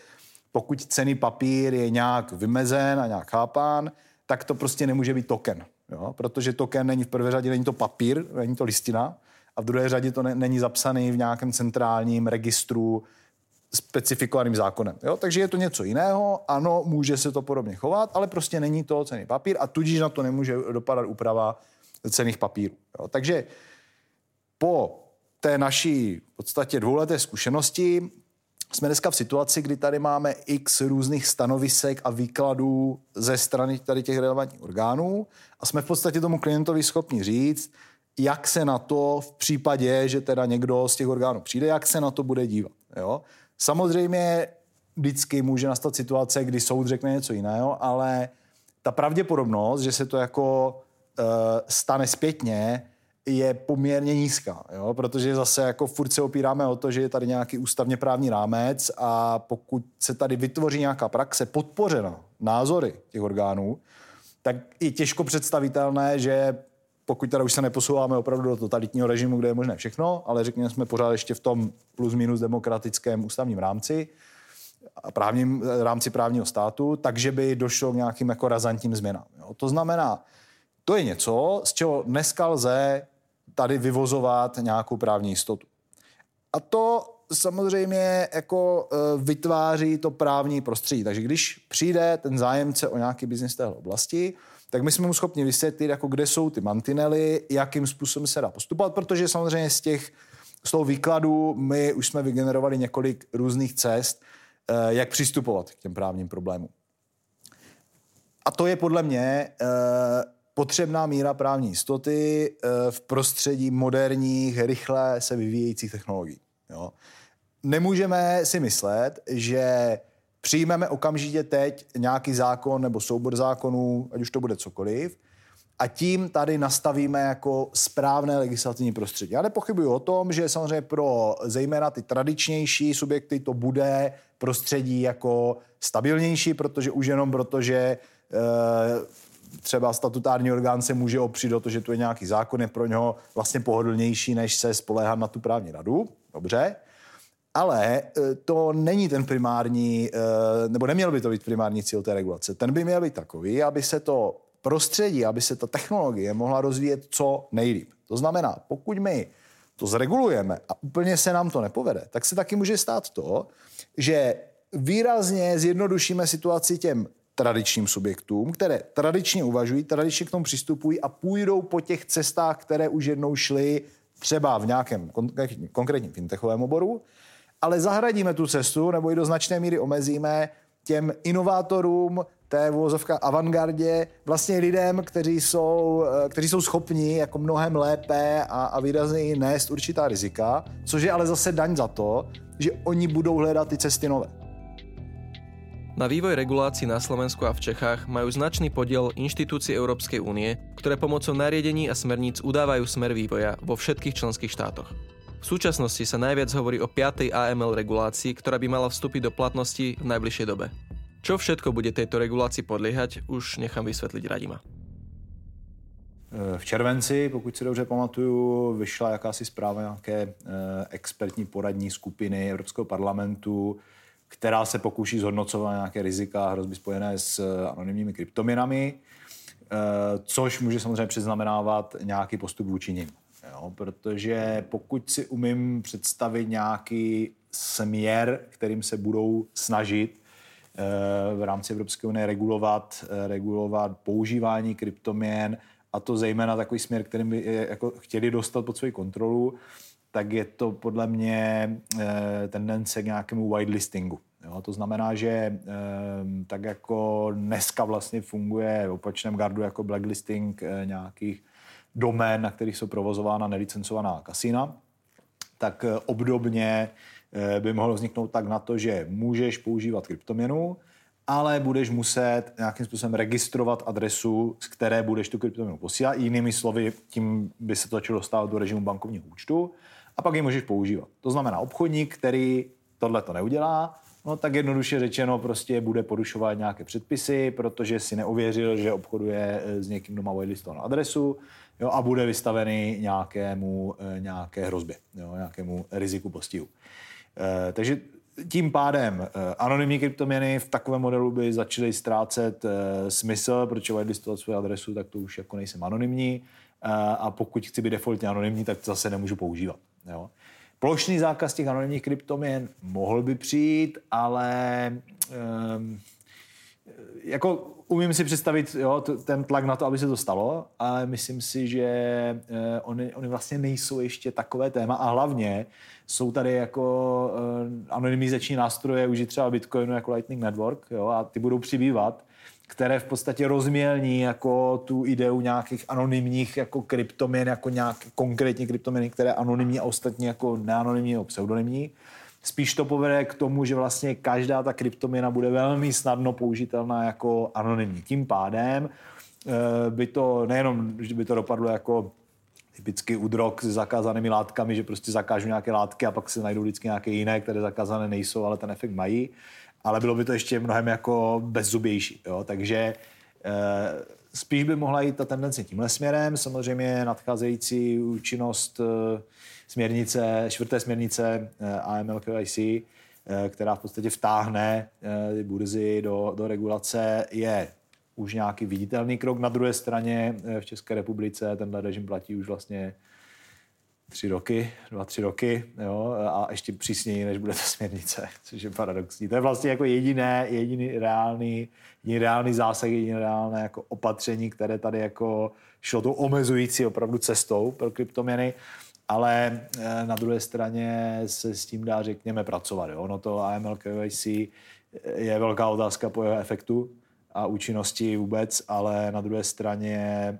pokud cenný papír je nějak vymezen a nějak chápán, tak to prostě nemůže být token. Jo? Protože token není v prvé řadě, není to papír, není to listina a v druhé řadě to není zapsaný v nějakém centrálním registru specifikovaným zákonem. Jo? Takže je to něco jiného, ano, může se to podobně chovat, ale prostě není to cenný papír a tudíž na to nemůže dopadat úprava cenných papírů. Jo? Takže po té naší v podstatě 2leté zkušenosti jsme dneska v situaci, kdy tady máme x různých stanovisek a výkladů ze strany tady těch relevantních orgánů a jsme v podstatě tomu klientovi schopni říct, jak se na to v případě, že teda někdo z těch orgánů přijde, jak se na to bude dívat. Jo? Samozřejmě vždycky může nastat situace, kdy soud řekne něco jiného, ale ta pravděpodobnost, že se to jako stane zpětně, je poměrně nízká, jo? Protože zase jako furt se opíráme o to, že je tady nějaký ústavně právní rámec a pokud se tady vytvoří nějaká praxe podpořena názory těch orgánů, tak je těžko představitelné, že pokud teda už se neposouváme opravdu do totalitního režimu, kde je možné všechno, ale řekněme, jsme pořád ještě v tom plus minus demokratickém ústavním rámci a právním, rámci právního státu, takže by došlo k nějakým jako razantním změnám. Jo? To znamená, to je něco, z čeho dneska lze tady vyvozovat nějakou právní jistotu. A to samozřejmě jako vytváří to právní prostředí. Takže když přijde ten zájemce o nějaký biznis téhle oblasti, tak my jsme mu schopni vysvětlit, jako kde jsou ty mantinely, jakým způsobem se dá postupovat, protože samozřejmě z toho výkladu my už jsme vygenerovali několik různých cest, jak přistupovat k těm právním problémům. A to je podle mě potřebná míra právní jistoty v prostředí moderních, rychle se vyvíjejících technologií. Jo. Nemůžeme si myslet, že přijmeme okamžitě teď nějaký zákon nebo soubor zákonů, ať už to bude cokoliv, a tím tady nastavíme jako správné legislativní prostředí. Já nepochybuju o tom, že samozřejmě pro zejména ty tradičnější subjekty to bude prostředí jako stabilnější, protože už jenom protože třeba statutární orgán se může opřít o to, že tu je nějaký zákon, je pro něho vlastně pohodlnější, než se spoléhat na tu právní radu. Dobře. Ale to není ten primární, nebo neměl by to být primární cíl té regulace. Ten by měl být takový, aby se to prostředí, aby se ta technologie mohla rozvíjet co nejlíp. To znamená, pokud my to zregulujeme a úplně se nám to nepovede, tak se taky může stát to, že výrazně zjednodušíme situaci těm tradičním subjektům, které tradičně uvažují, tradičně k tomu přistupují a půjdou po těch cestách, které už jednou šly třeba v nějakém konkrétním fintechovém oboru, ale zahradíme tu cestu nebo i do značné míry omezíme těm inovátorům, té vozovka avantgardě, vlastně lidem, kteří jsou schopni jako mnohem lépe a výrazněji nést určitá rizika, což je ale zase daň za to, že oni budou hledat ty cesty nové. Na vývoj regulácií na Slovensku a v Čechách majú značný podiel inštitúcie Európskej únie, ktoré pomocou nariadení a smerníc udávajú smer vývoja vo všetkých členských štátoch. V súčasnosti sa najviac hovorí o 5. AML regulácii, ktorá by mala vstúpiť do platnosti v najbližšej dobe. Čo všetko bude tejto regulácii podliehať, už nechám vysvetliť Radima. V červenci, pokud si dobře pamatuju, vyšla jakási zpráva nějaké expertní poradní skupiny Evropského parlamentu, která se pokouší zhodnocovat nějaké rizika a hrozby spojené s anonymními kryptoměnami, což může samozřejmě předznamenávat nějaký postup vůči nim. Jo? Protože pokud si umím představit nějaký směr, kterým se budou snažit v rámci Evropské unie regulovat používání kryptoměn, a to zejména takový směr, kterým by jako chtěli dostat pod svou kontrolu, tak je to podle mě tendence k nějakému whitelistingu. Jo? To znamená, že tak jako dneska vlastně funguje v opačném gardu jako blacklisting nějakých domén, na kterých jsou provozována nelicencovaná kasína, tak obdobně by mohlo vzniknout tak na to, že můžeš používat kryptoměnu, ale budeš muset nějakým způsobem registrovat adresu, z které budeš tu kryptoměnu posílat. Jinými slovy, tím by se to začalo dostávat do režimu bankovního účtu. A pak ji můžeš používat. To znamená, obchodník, který tohle to neudělá, no tak jednoduše řečeno prostě bude porušovat nějaké předpisy, protože si neověřil, že obchoduje s někým, kdo má whitelistovanou adresu, jo, a bude vystavený nějaké hrozbě, jo, nějakému riziku postihu. Takže tím pádem anonymní kryptoměny v takovém modelu by začaly ztrácet smysl, protože whitelistovat svou adresu, tak to už jako nejsem anonymní, a pokud chci být defaultně anonymní, tak zase nemůžu používat. Jo. Plošný zákaz těch anonymních kryptoměn mohl by přijít, ale jako umím si představit, jo, ten tlak na to, aby se to stalo, ale myslím si, že oni vlastně nejsou ještě takové téma a hlavně jsou tady jako anonymizační nástroje, už je třeba Bitcoinu jako Lightning Network, jo, a ty budou přibývat, které v podstatě rozmělní jako tu ideu nějakých anonymních jako kryptoměn, jako nějaké konkrétní kryptoměny, které anonymní a ostatní jako neanonymní nebo pseudonymní. Spíš to povede k tomu, že vlastně každá ta kryptoměna bude velmi snadno použitelná jako anonymní. Tím pádem by to nejenom, že by to dopadlo jako typicky u drog s zakázanými látkami, že prostě zakážu nějaké látky a pak se najdou vždycky nějaké jiné, které zakázané nejsou, ale ten efekt mají. Ale bylo by to ještě mnohem jako bezzubější. Jo? Takže spíš by mohla jít ta tendence tímhle směrem. Samozřejmě nadcházející účinnost směrnice, 4. směrnice AML/KYC, která v podstatě vtáhne ty burzy do regulace, je už nějaký viditelný krok. Na druhé straně v České republice tenhle režim platí už vlastně 2-3 roky, jo, a ještě přísněji, než bude ta směrnice, což je paradoxní. To je vlastně jako jediný reálný zásah, jediné reálné jako opatření, které tady jako šlo tou omezující opravdu cestou pro kryptoměny, ale na druhé straně se s tím dá, řekněme, pracovat. Jo. Ono to AML/KYC je velká otázka po jeho efektu a účinnosti vůbec, ale na druhé straně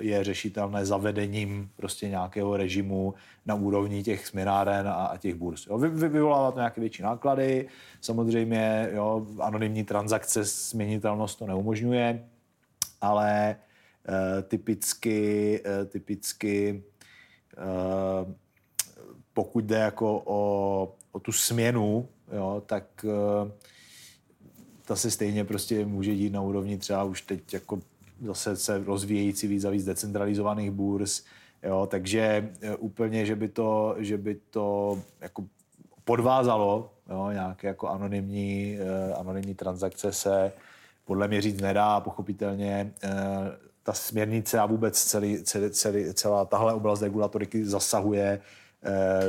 je řešitelné zavedením prostě nějakého režimu na úrovni těch směnáren a těch burz. Jo, vyvolává to nějaké větší náklady, samozřejmě jo, anonymní transakce, směnitelnost to neumožňuje, ale typicky pokud jde jako o tu směnu, jo, tak ta se stejně prostě může dít na úrovni třeba už teď jako zase se rozvíjející víc a víc decentralizovaných burz, jo, takže úplně, že by to jako podvázalo, jo, nějaké jako anonymní transakce se podle mě říct nedá a pochopitelně ta směrnice a vůbec celá tahle oblast regulatoriky zasahuje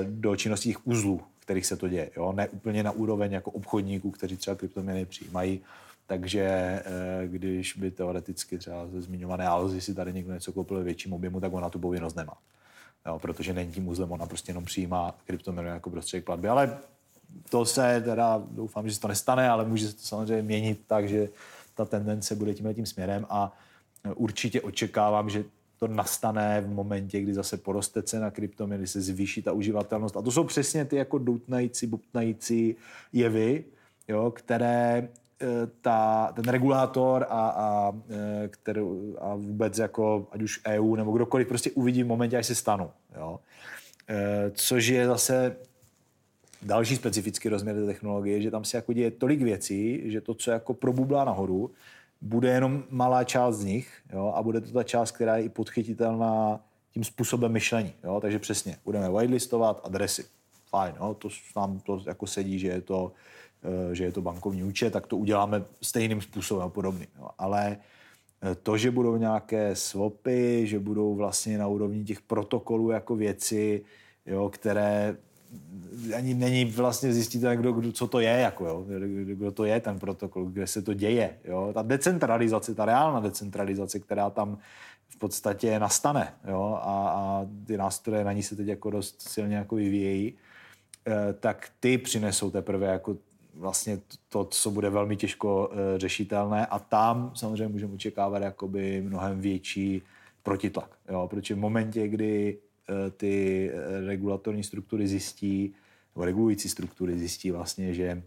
do činností těch uzlů, kterých se to děje. Jo? Ne úplně na úroveň jako obchodníků, kteří třeba kryptoměny přijímají. Takže když by teoreticky třeba ze zmiňované Alzy si tady někdo něco koupil ve větším objemu, tak ona tu povinnost nemá. Jo? Protože není tím uzlem, ona prostě jenom přijímá kryptoměny jako prostředek platby. Ale to se teda, doufám, že se to nestane, ale může se to samozřejmě měnit tak, že ta tendence bude tímhletím směrem a určitě očekávám, že to nastane v momentě, kdy zase poroste cena kryptoměn, kdy se zvýší ta uživatelnost. A to jsou přesně ty jako bobtnající jevy, jo, které ten regulátor a vůbec jako ať už EU nebo kdokoliv prostě uvidí v momentě, až se stanou. Jo. Což je zase další specifický rozměr té technologie, že tam se jako děje tolik věcí, že to, co jako probublá nahoru, bude jenom malá část z nich, jo, a bude to ta část, která je i podchytitelná tím způsobem myšlení. Jo, takže přesně, budeme whitelistovat adresy. Fajn, jo, to nám to jako sedí, že je to bankovní účet, tak to uděláme stejným způsobem podobným. Jo. Ale to, že budou nějaké swapy, že budou vlastně na úrovni těch protokolů jako věci, jo, které ani není vlastně zjistíte, co to je, jako, jo? Kdo to je ten protokol, kde se to děje. Jo? Ta decentralizace, ta reálná decentralizace, která tam v podstatě nastane, jo? A ty nástroje na ní se teď jako dost silně jako vyvíjejí, tak ty přinesou teprve jako vlastně to, co bude velmi těžko řešitelné a tam samozřejmě můžeme očekávat jakoby mnohem větší protitlak. Jo? Protože v momentě, kdy ty regulatorní struktury zjistí, nebo regulující struktury zjistí vlastně, že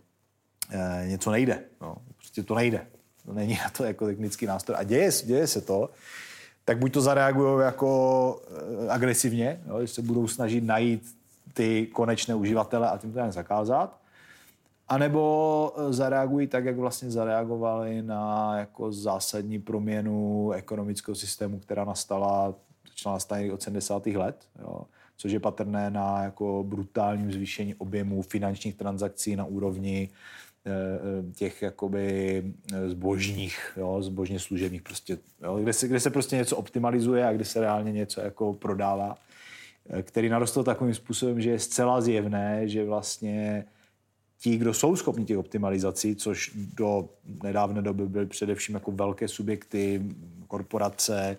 něco nejde. No, prostě to nejde. To není na to jako technický nástroj. A děje se to, tak buď to zareagujou jako agresivně, jo, že se budou snažit najít ty konečné uživatele a tím to jen zakázat, anebo zareagují tak, jak vlastně zareagovali na jako zásadní proměnu ekonomického systému, která nastala od 70. let, jo, což je patrné na jako brutálním zvýšení objemu finančních transakcí na úrovni těch jakoby zbožních, jo, zbožně služebních, prostě, jo, kde se prostě něco optimalizuje a kde se reálně něco jako prodává, který narostl takovým způsobem, že je zcela zjevné, že vlastně ti, kdo jsou schopni těch optimalizací, což do nedávné doby byly především jako velké subjekty, korporace,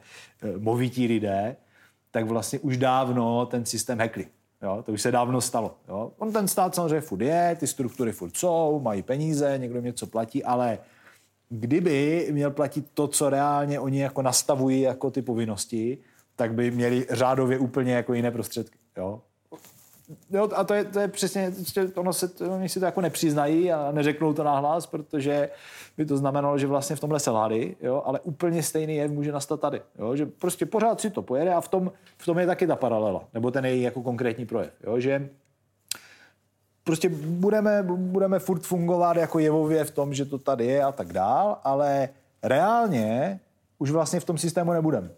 movití lidé, tak vlastně už dávno ten systém hackli. Jo? To už se dávno stalo. Jo? On ten stát samozřejmě furt je, ty struktury furt jsou, mají peníze, někdo jim něco platí, ale kdyby měl platit to, co reálně oni jako nastavují jako ty povinnosti, tak by měli řádově úplně jako jiné prostředky. Jo? Jo, a to je přesně, oni si to jako nepřiznají a neřeknou to nahlas, protože by to znamenalo, že vlastně v tomhle selhali, jo, ale úplně stejný jev může nastat tady, jo, že prostě pořád si to pojede a v tom je taky ta paralela, nebo ten její jako konkrétní projev, jo, že prostě budeme furt fungovat jako jevově v tom, že to tady je a tak dál, ale reálně už vlastně v tom systému nebudeme,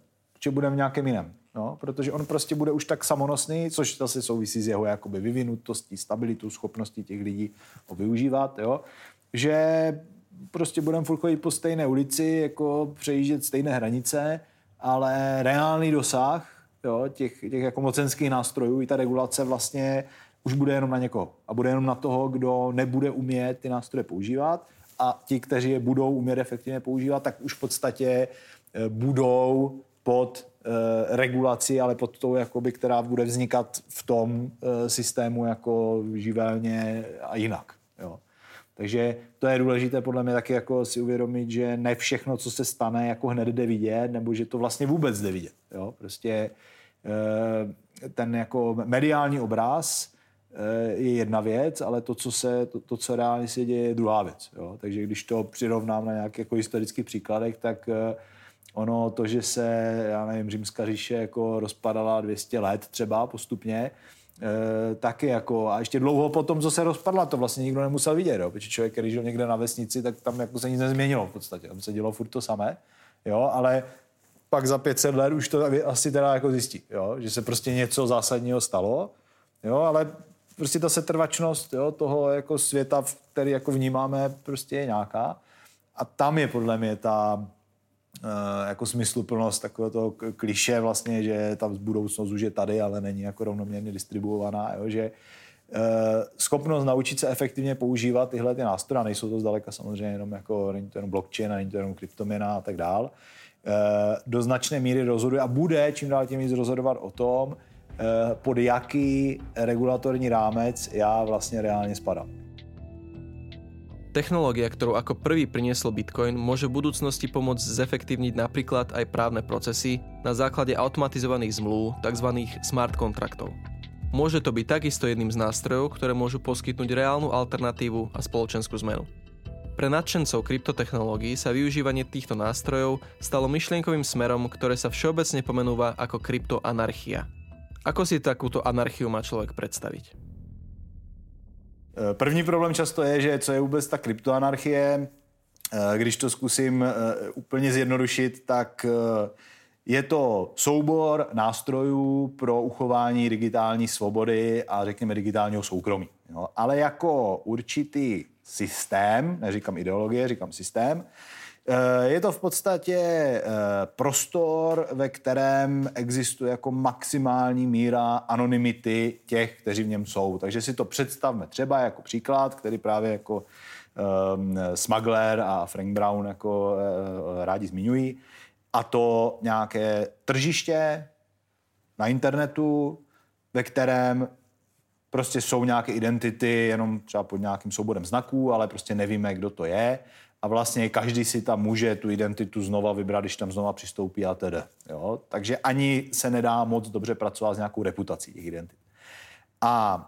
že budeme v nějakém jiném. No, protože on prostě bude už tak samonosný, což zase souvisí s jeho jakoby vyvinutostí, stabilitou, schopností těch lidí ho využívat, jo? Že prostě budeme furt chodit po stejné ulici, jako přejíždět stejné hranice, ale reálný dosah, jo, těch jako mocenských nástrojů i ta regulace vlastně už bude jenom na někoho a bude jenom na toho, kdo nebude umět ty nástroje používat a ti, kteří je budou umět efektivně používat, tak už v podstatě budou pod regulaci, ale pod tou, jakoby, která bude vznikat v tom systému jako živelně a jinak. Jo. Takže to je důležité podle mě taky jako si uvědomit, že ne všechno, co se stane, jako hned jde vidět, nebo že to vlastně vůbec jde vidět. Jo. Prostě ten jako mediální obraz je jedna věc, ale to, co reálně se děje, je druhá věc. Jo. Takže když to přirovnám na nějakých jako historických příkladech, tak ono to, že se, já nevím, Římská říše jako rozpadala 200 let třeba postupně, taky jako, a ještě dlouho potom, co se rozpadla, to vlastně nikdo nemusel vidět, jo, protože člověk, který žil někde na vesnici, tak tam jako se nic nezměnilo v podstatě, tam se dělo furt to samé, jo, ale pak za 500 let už to asi teda jako zjistí, jo, že se prostě něco zásadního stalo, jo, ale prostě ta setrvačnost, jo, toho jako světa, který jako vnímáme, prostě je nějaká a tam je podle mě ta jako smysluplnost takového toho kliše vlastně, že ta budoucnost už je tady, ale není jako rovnoměrně distribuovaná, jo? Že schopnost naučit se efektivně používat tyhle ty nástroje, nejsou to zdaleka samozřejmě jenom jako, není to jenom blockchain, není to jenom kryptoměna a tak dál, do značné míry rozhoduje a bude čím dál tím víc rozhodovat o tom, pod jaký regulatorní rámec já vlastně reálně spadám. Technológia, ktorú ako prvý priniesol Bitcoin, môže v budúcnosti pomôcť zefektívniť napríklad aj právne procesy na základe automatizovaných zmluv, tzv. Smart kontraktov. Môže to byť takisto jedným z nástrojov, ktoré môžu poskytnúť reálnu alternatívu a spoločenskú zmenu. Pre nadšencov kryptotechnológií sa využívanie týchto nástrojov stalo myšlienkovým smerom, ktoré sa všeobecne pomenúva ako kryptoanarchia. Ako si takúto anarchiu má človek predstaviť? První problém často je, že co je vůbec ta kryptoanarchie. Když to zkusím úplně zjednodušit, tak je to soubor nástrojů pro uchování digitální svobody a řekněme digitálního soukromí. Jo, ale jako určitý systém, neříkám ideologie, říkám systém, je to v podstatě prostor, ve kterém existuje jako maximální míra anonymity těch, kteří v něm jsou. Takže si to představme třeba jako příklad, který právě jako Smuggler a Frank Brown jako rádi zmiňují. A to nějaké tržiště na internetu, ve kterém prostě jsou nějaké identity jenom třeba pod nějakým souborem znaků, ale prostě nevíme, kdo to je. A vlastně každý si tam může tu identitu znova vybrat, když tam znova přistoupí a tedy. Jo? Takže ani se nedá moc dobře pracovat s nějakou reputací těch identit. A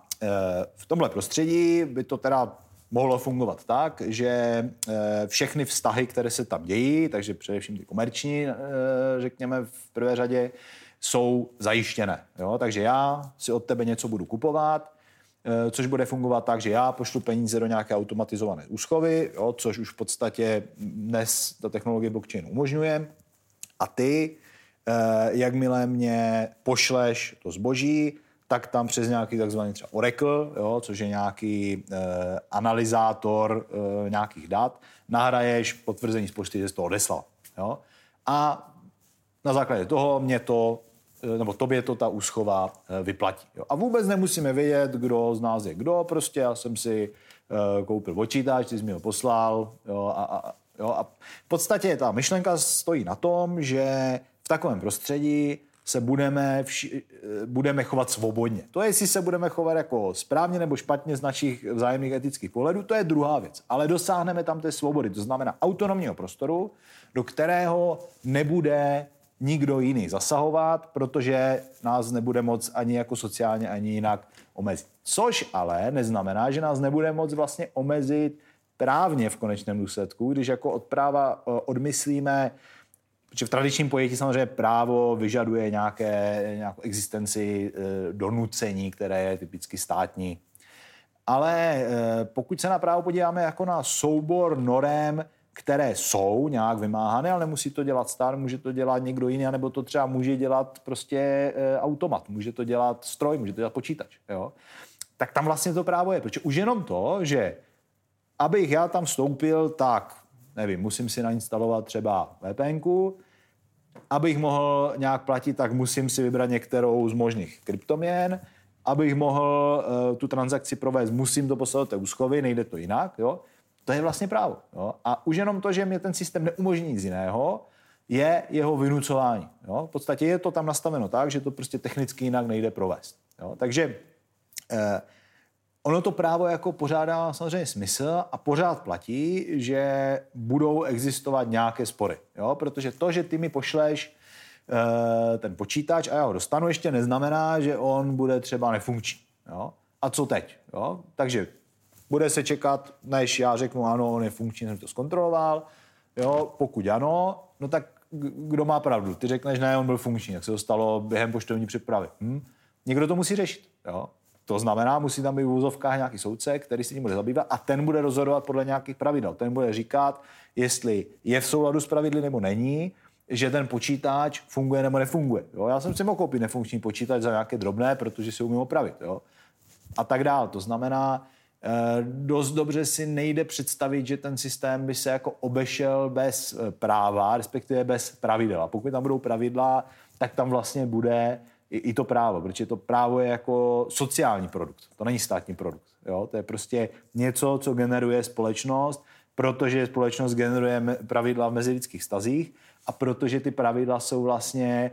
v tomhle prostředí by to teda mohlo fungovat tak, že všechny vztahy, které se tam dějí, takže především ty komerční, řekněme v prvé řadě, jsou zajištěné. Jo? Takže já si od tebe něco budu kupovat, což bude fungovat tak, že já pošlu peníze do nějaké automatizované úschovy, jo, což už v podstatě dnes ta technologie blockchainu umožňuje. A ty, jakmile mě pošleš to zboží, tak tam přes nějaký takzvaný třeba Oracle, jo, což je nějaký analyzátor nějakých dat, nahraješ potvrzení z pošty, že jsi to odeslal. Jo. A na základě toho mě to nebo tobě to ta úschova vyplatí. Jo. A vůbec nemusíme vědět, kdo z nás je kdo, prostě já jsem si koupil počítač, ty jsi mi ho poslal. Jo, a v podstatě ta myšlenka stojí na tom, že v takovém prostředí se budeme chovat svobodně. To, jestli se budeme chovat jako správně nebo špatně z našich vzájemných etických pohledů, to je druhá věc. Ale dosáhneme tam té svobody, to znamená autonomního prostoru, do kterého nebude nikdo jiný zasahovat, protože nás nebude moc ani jako sociálně, ani jinak omezit. Což ale neznamená, že nás nebude moc vlastně omezit právně v konečném důsledku, když jako od práva odmyslíme, protože v tradičním pojetí samozřejmě právo vyžaduje nějakou existenci donucení, které je typicky státní. Ale pokud se na právo podíváme jako na soubor norem, které jsou nějak vymáhané, ale nemusí to dělat stát, může to dělat někdo jiný, anebo to třeba může dělat prostě automat, může to dělat stroj, může to dělat počítač. Jo? Tak tam vlastně to právo je, protože už jenom to, že abych já tam vstoupil, tak nevím, musím si nainstalovat třeba VPNku, abych mohl nějak platit, tak musím si vybrat některou z možných kryptoměn, abych mohl tu transakci provést, musím to poslat do té úschovy, nejde to jinak, jo? To je vlastně právo. Jo? A už jenom to, že mě ten systém neumožní nic jiného, je jeho vynucování. Jo? V podstatě je to tam nastaveno tak, že to prostě technicky jinak nejde provést. Jo? Takže ono to právo jako pořádá samozřejmě smysl a pořád platí, že budou existovat nějaké spory. Jo? Protože to, že ty mi pošleš ten počítač a já ho dostanu, ještě neznamená, že on bude třeba nefunkční. Jo? A co teď? Jo? Takže bude se čekat, než já řeknu ano, on je funkční, jsem to zkontroloval. Jo, pokud ano, no tak kdo má pravdu? Ty řekneš, ne, on byl funkční, tak se to stalo během poštovní přepravy. Někdo to musí řešit. Jo? To znamená, musí tam být v úzovkách nějaký soudce, který se tím bude zabývat a ten bude rozhodovat podle nějakých pravidel. Ten bude říkat, jestli je v souladu s pravidly nebo není, že ten počítač funguje nebo nefunguje. Jo? Já jsem si mohl koupit nefunkční počítač za nějaké drobné, protože si umím opravit. Jo? A tak dál. To znamená, dost dobře si nejde představit, že ten systém by se jako obešel bez práva, respektive bez pravidel. A pokud tam budou pravidla, tak tam vlastně bude i to právo, protože to právo je jako sociální produkt, to není státní produkt. Jo? To je prostě něco, co generuje společnost, protože společnost generuje pravidla v mezilidských vztazích a protože ty pravidla jsou vlastně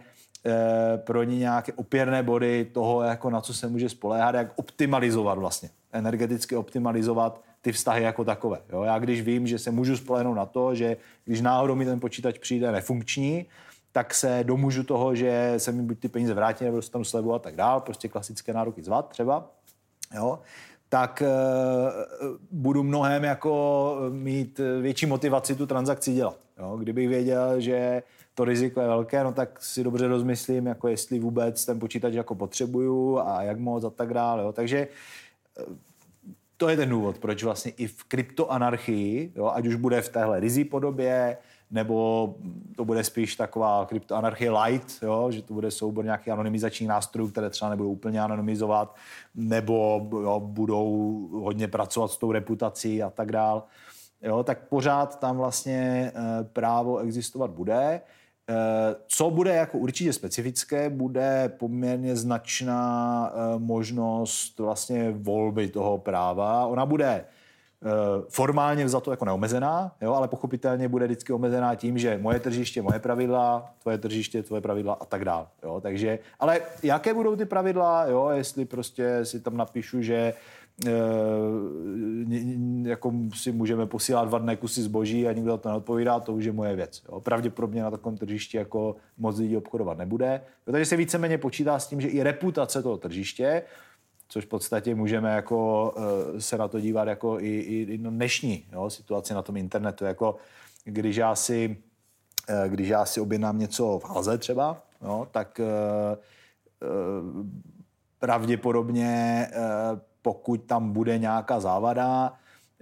pro ně nějaké opěrné body toho, jako na co se může spoléhat, jak optimalizovat vlastně, energeticky optimalizovat ty vztahy jako takové. Jo? Já když vím, že se můžu spolehnout na to, že když náhodou mi ten počítač přijde nefunkční, tak se domůžu toho, že se mi buď ty peníze vrátí, nebo dostanu slevu a tak dál, prostě klasické nároky z VAT třeba, jo? Tak budu mnohem jako mít větší motivaci tu transakci dělat. Jo? Kdybych věděl, že to riziko je velké, no tak si dobře rozmyslím, jako jestli vůbec ten počítač jako potřebuju a jak moc a tak dále. Jo? Takže to je ten důvod, proč vlastně i v kryptoanarchii, jo, ať už bude v téhle rizí podobě, nebo to bude spíš taková kryptoanarchie light, jo, že to bude soubor nějakých anonymizačních nástrojů, které třeba nebudou úplně anonymizovat, nebo jo, budou hodně pracovat s tou reputací a tak dál. Jo, tak pořád tam vlastně právo existovat bude. Co bude jako určitě specifické, bude poměrně značná možnost vlastně volby toho práva. Ona bude formálně vzato jako neomezená, jo, ale pochopitelně bude vždycky omezená tím, že moje tržiště, moje pravidla, tvoje tržiště, tvoje pravidla a tak dál. Jo. Takže, ale jaké budou ty pravidla, jo, jestli prostě si tam napíšu, že jako si můžeme posílat 2 dny kusy zboží a nikdo to neodpovídá, to už je moje věc. Jo. Pravděpodobně na takovém tržišti jako moc lidí obchodovat nebude. Jo, takže se víceméně počítá s tím, že i reputace toho tržiště, což v podstatě můžeme jako se na to dívat jako i dnešní jo, situaci na tom internetu. Jako když já si objednám něco v Alze třeba, jo, tak pravděpodobně pokud tam bude nějaká závada,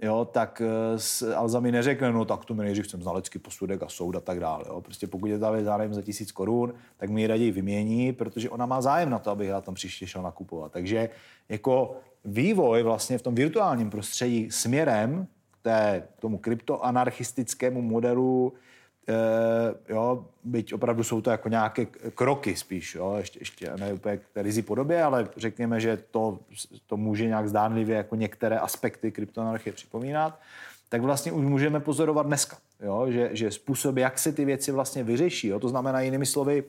jo, tak Alza mi neřekne, no tak to mi nejdřív chcem znalecký posudek a soud a tak dále. Jo. Prostě pokud je tam zájem za 1000 korun, tak mi ji raději vymění, protože ona má zájem na to, abych já tam příště šel nakupovat. Takže jako vývoj vlastně v tom virtuálním prostředí směrem k tomu kryptoanarchistickému modelu, jo, byť opravdu jsou to jako nějaké kroky spíš, jo, ještě ne úplně k té rizí podobě, ale řekněme, že to může nějak zdánlivě jako některé aspekty kryptoanarchie připomínat, tak vlastně už můžeme pozorovat dneska, jo, že způsob, jak se ty věci vlastně vyřeší, jo, to znamená jinými slovy,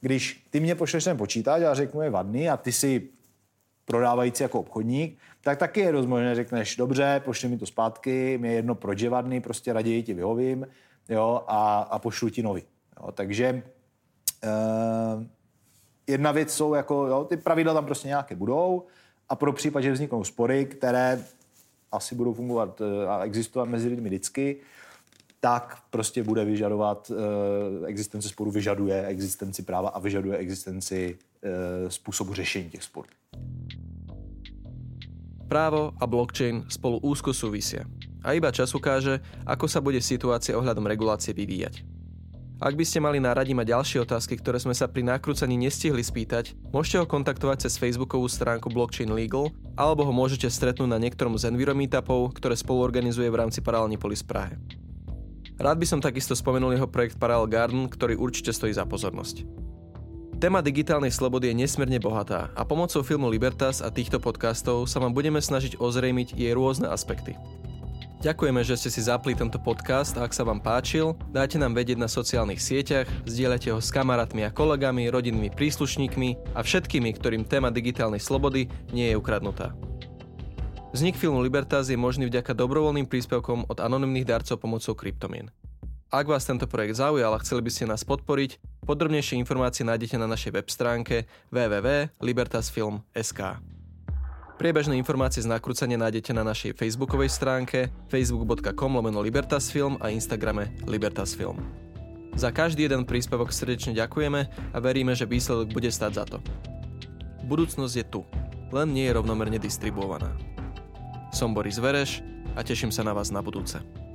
když ty mě pošleš ten počítač a řeknu je vadný a ty si prodávající jako obchodník, tak taky je rozmožné, řekneš, dobře, pošli mi to zpátky, mě jedno proč je vadný, prostě raději ti vyhovím, jo, a pošlu ti nový. Jo, takže Jedna věc jsou, jako, jo, ty pravidla tam prostě nějaké budou a pro případ, že vzniknou spory, které asi budou fungovat a existovat mezi lidmi vždycky, tak prostě bude vyžadovat, existence sporu vyžaduje existenci práva a vyžaduje existenci způsobu řešení těch sporů. Právo a blockchain spolu úzko súvisia. A iba čas ukáže, ako sa bude situácia ohľadom regulácie vyvíjať. Ak by ste mali na Radima ďalšie otázky, ktoré sme sa pri nakrúcaní nestihli spýtať, môžete ho kontaktovať cez facebookovú stránku Blockchain Legal alebo ho môžete stretnúť na niektorom z Enviromeetupov, ktoré spoluorganizuje v rámci Paralelní Polis Prahe. Rád by som takisto spomenul jeho projekt Parallel Garden, ktorý určite stojí za pozornosť. Téma digitálnej slobody je nesmierne bohatá a pomocou filmu Libertas a týchto podcastov sa vám budeme snažiť ozrejmiť jej rôzne aspekty. Ďakujeme, že ste si zapli tento podcast a ak sa vám páčil, dajte nám vedieť na sociálnych sieťach, zdieľajte ho s kamarátmi a kolegami, rodinnými príslušníkmi a všetkými, ktorým téma digitálnej slobody nie je ukradnutá. Vznik filmu Libertas je možný vďaka dobrovoľným príspevkom od anonymných darcov pomocou kryptomien. Ak vás tento projekt zaujal a chceli by ste nás podporiť, podrobnejšie informácie nájdete na našej web stránke www.libertasfilm.sk. Priebežné informácie z nakrúcania nájdete na našej facebookovej stránke facebook.com/libertasfilm a Instagrame libertasfilm. Za každý jeden príspevok srdečne ďakujeme a veríme, že výsledok bude stáť za to. Budúcnosť je tu, len nie je rovnomerne distribuovaná. Som Boris Vereš a teším sa na vás na budúce.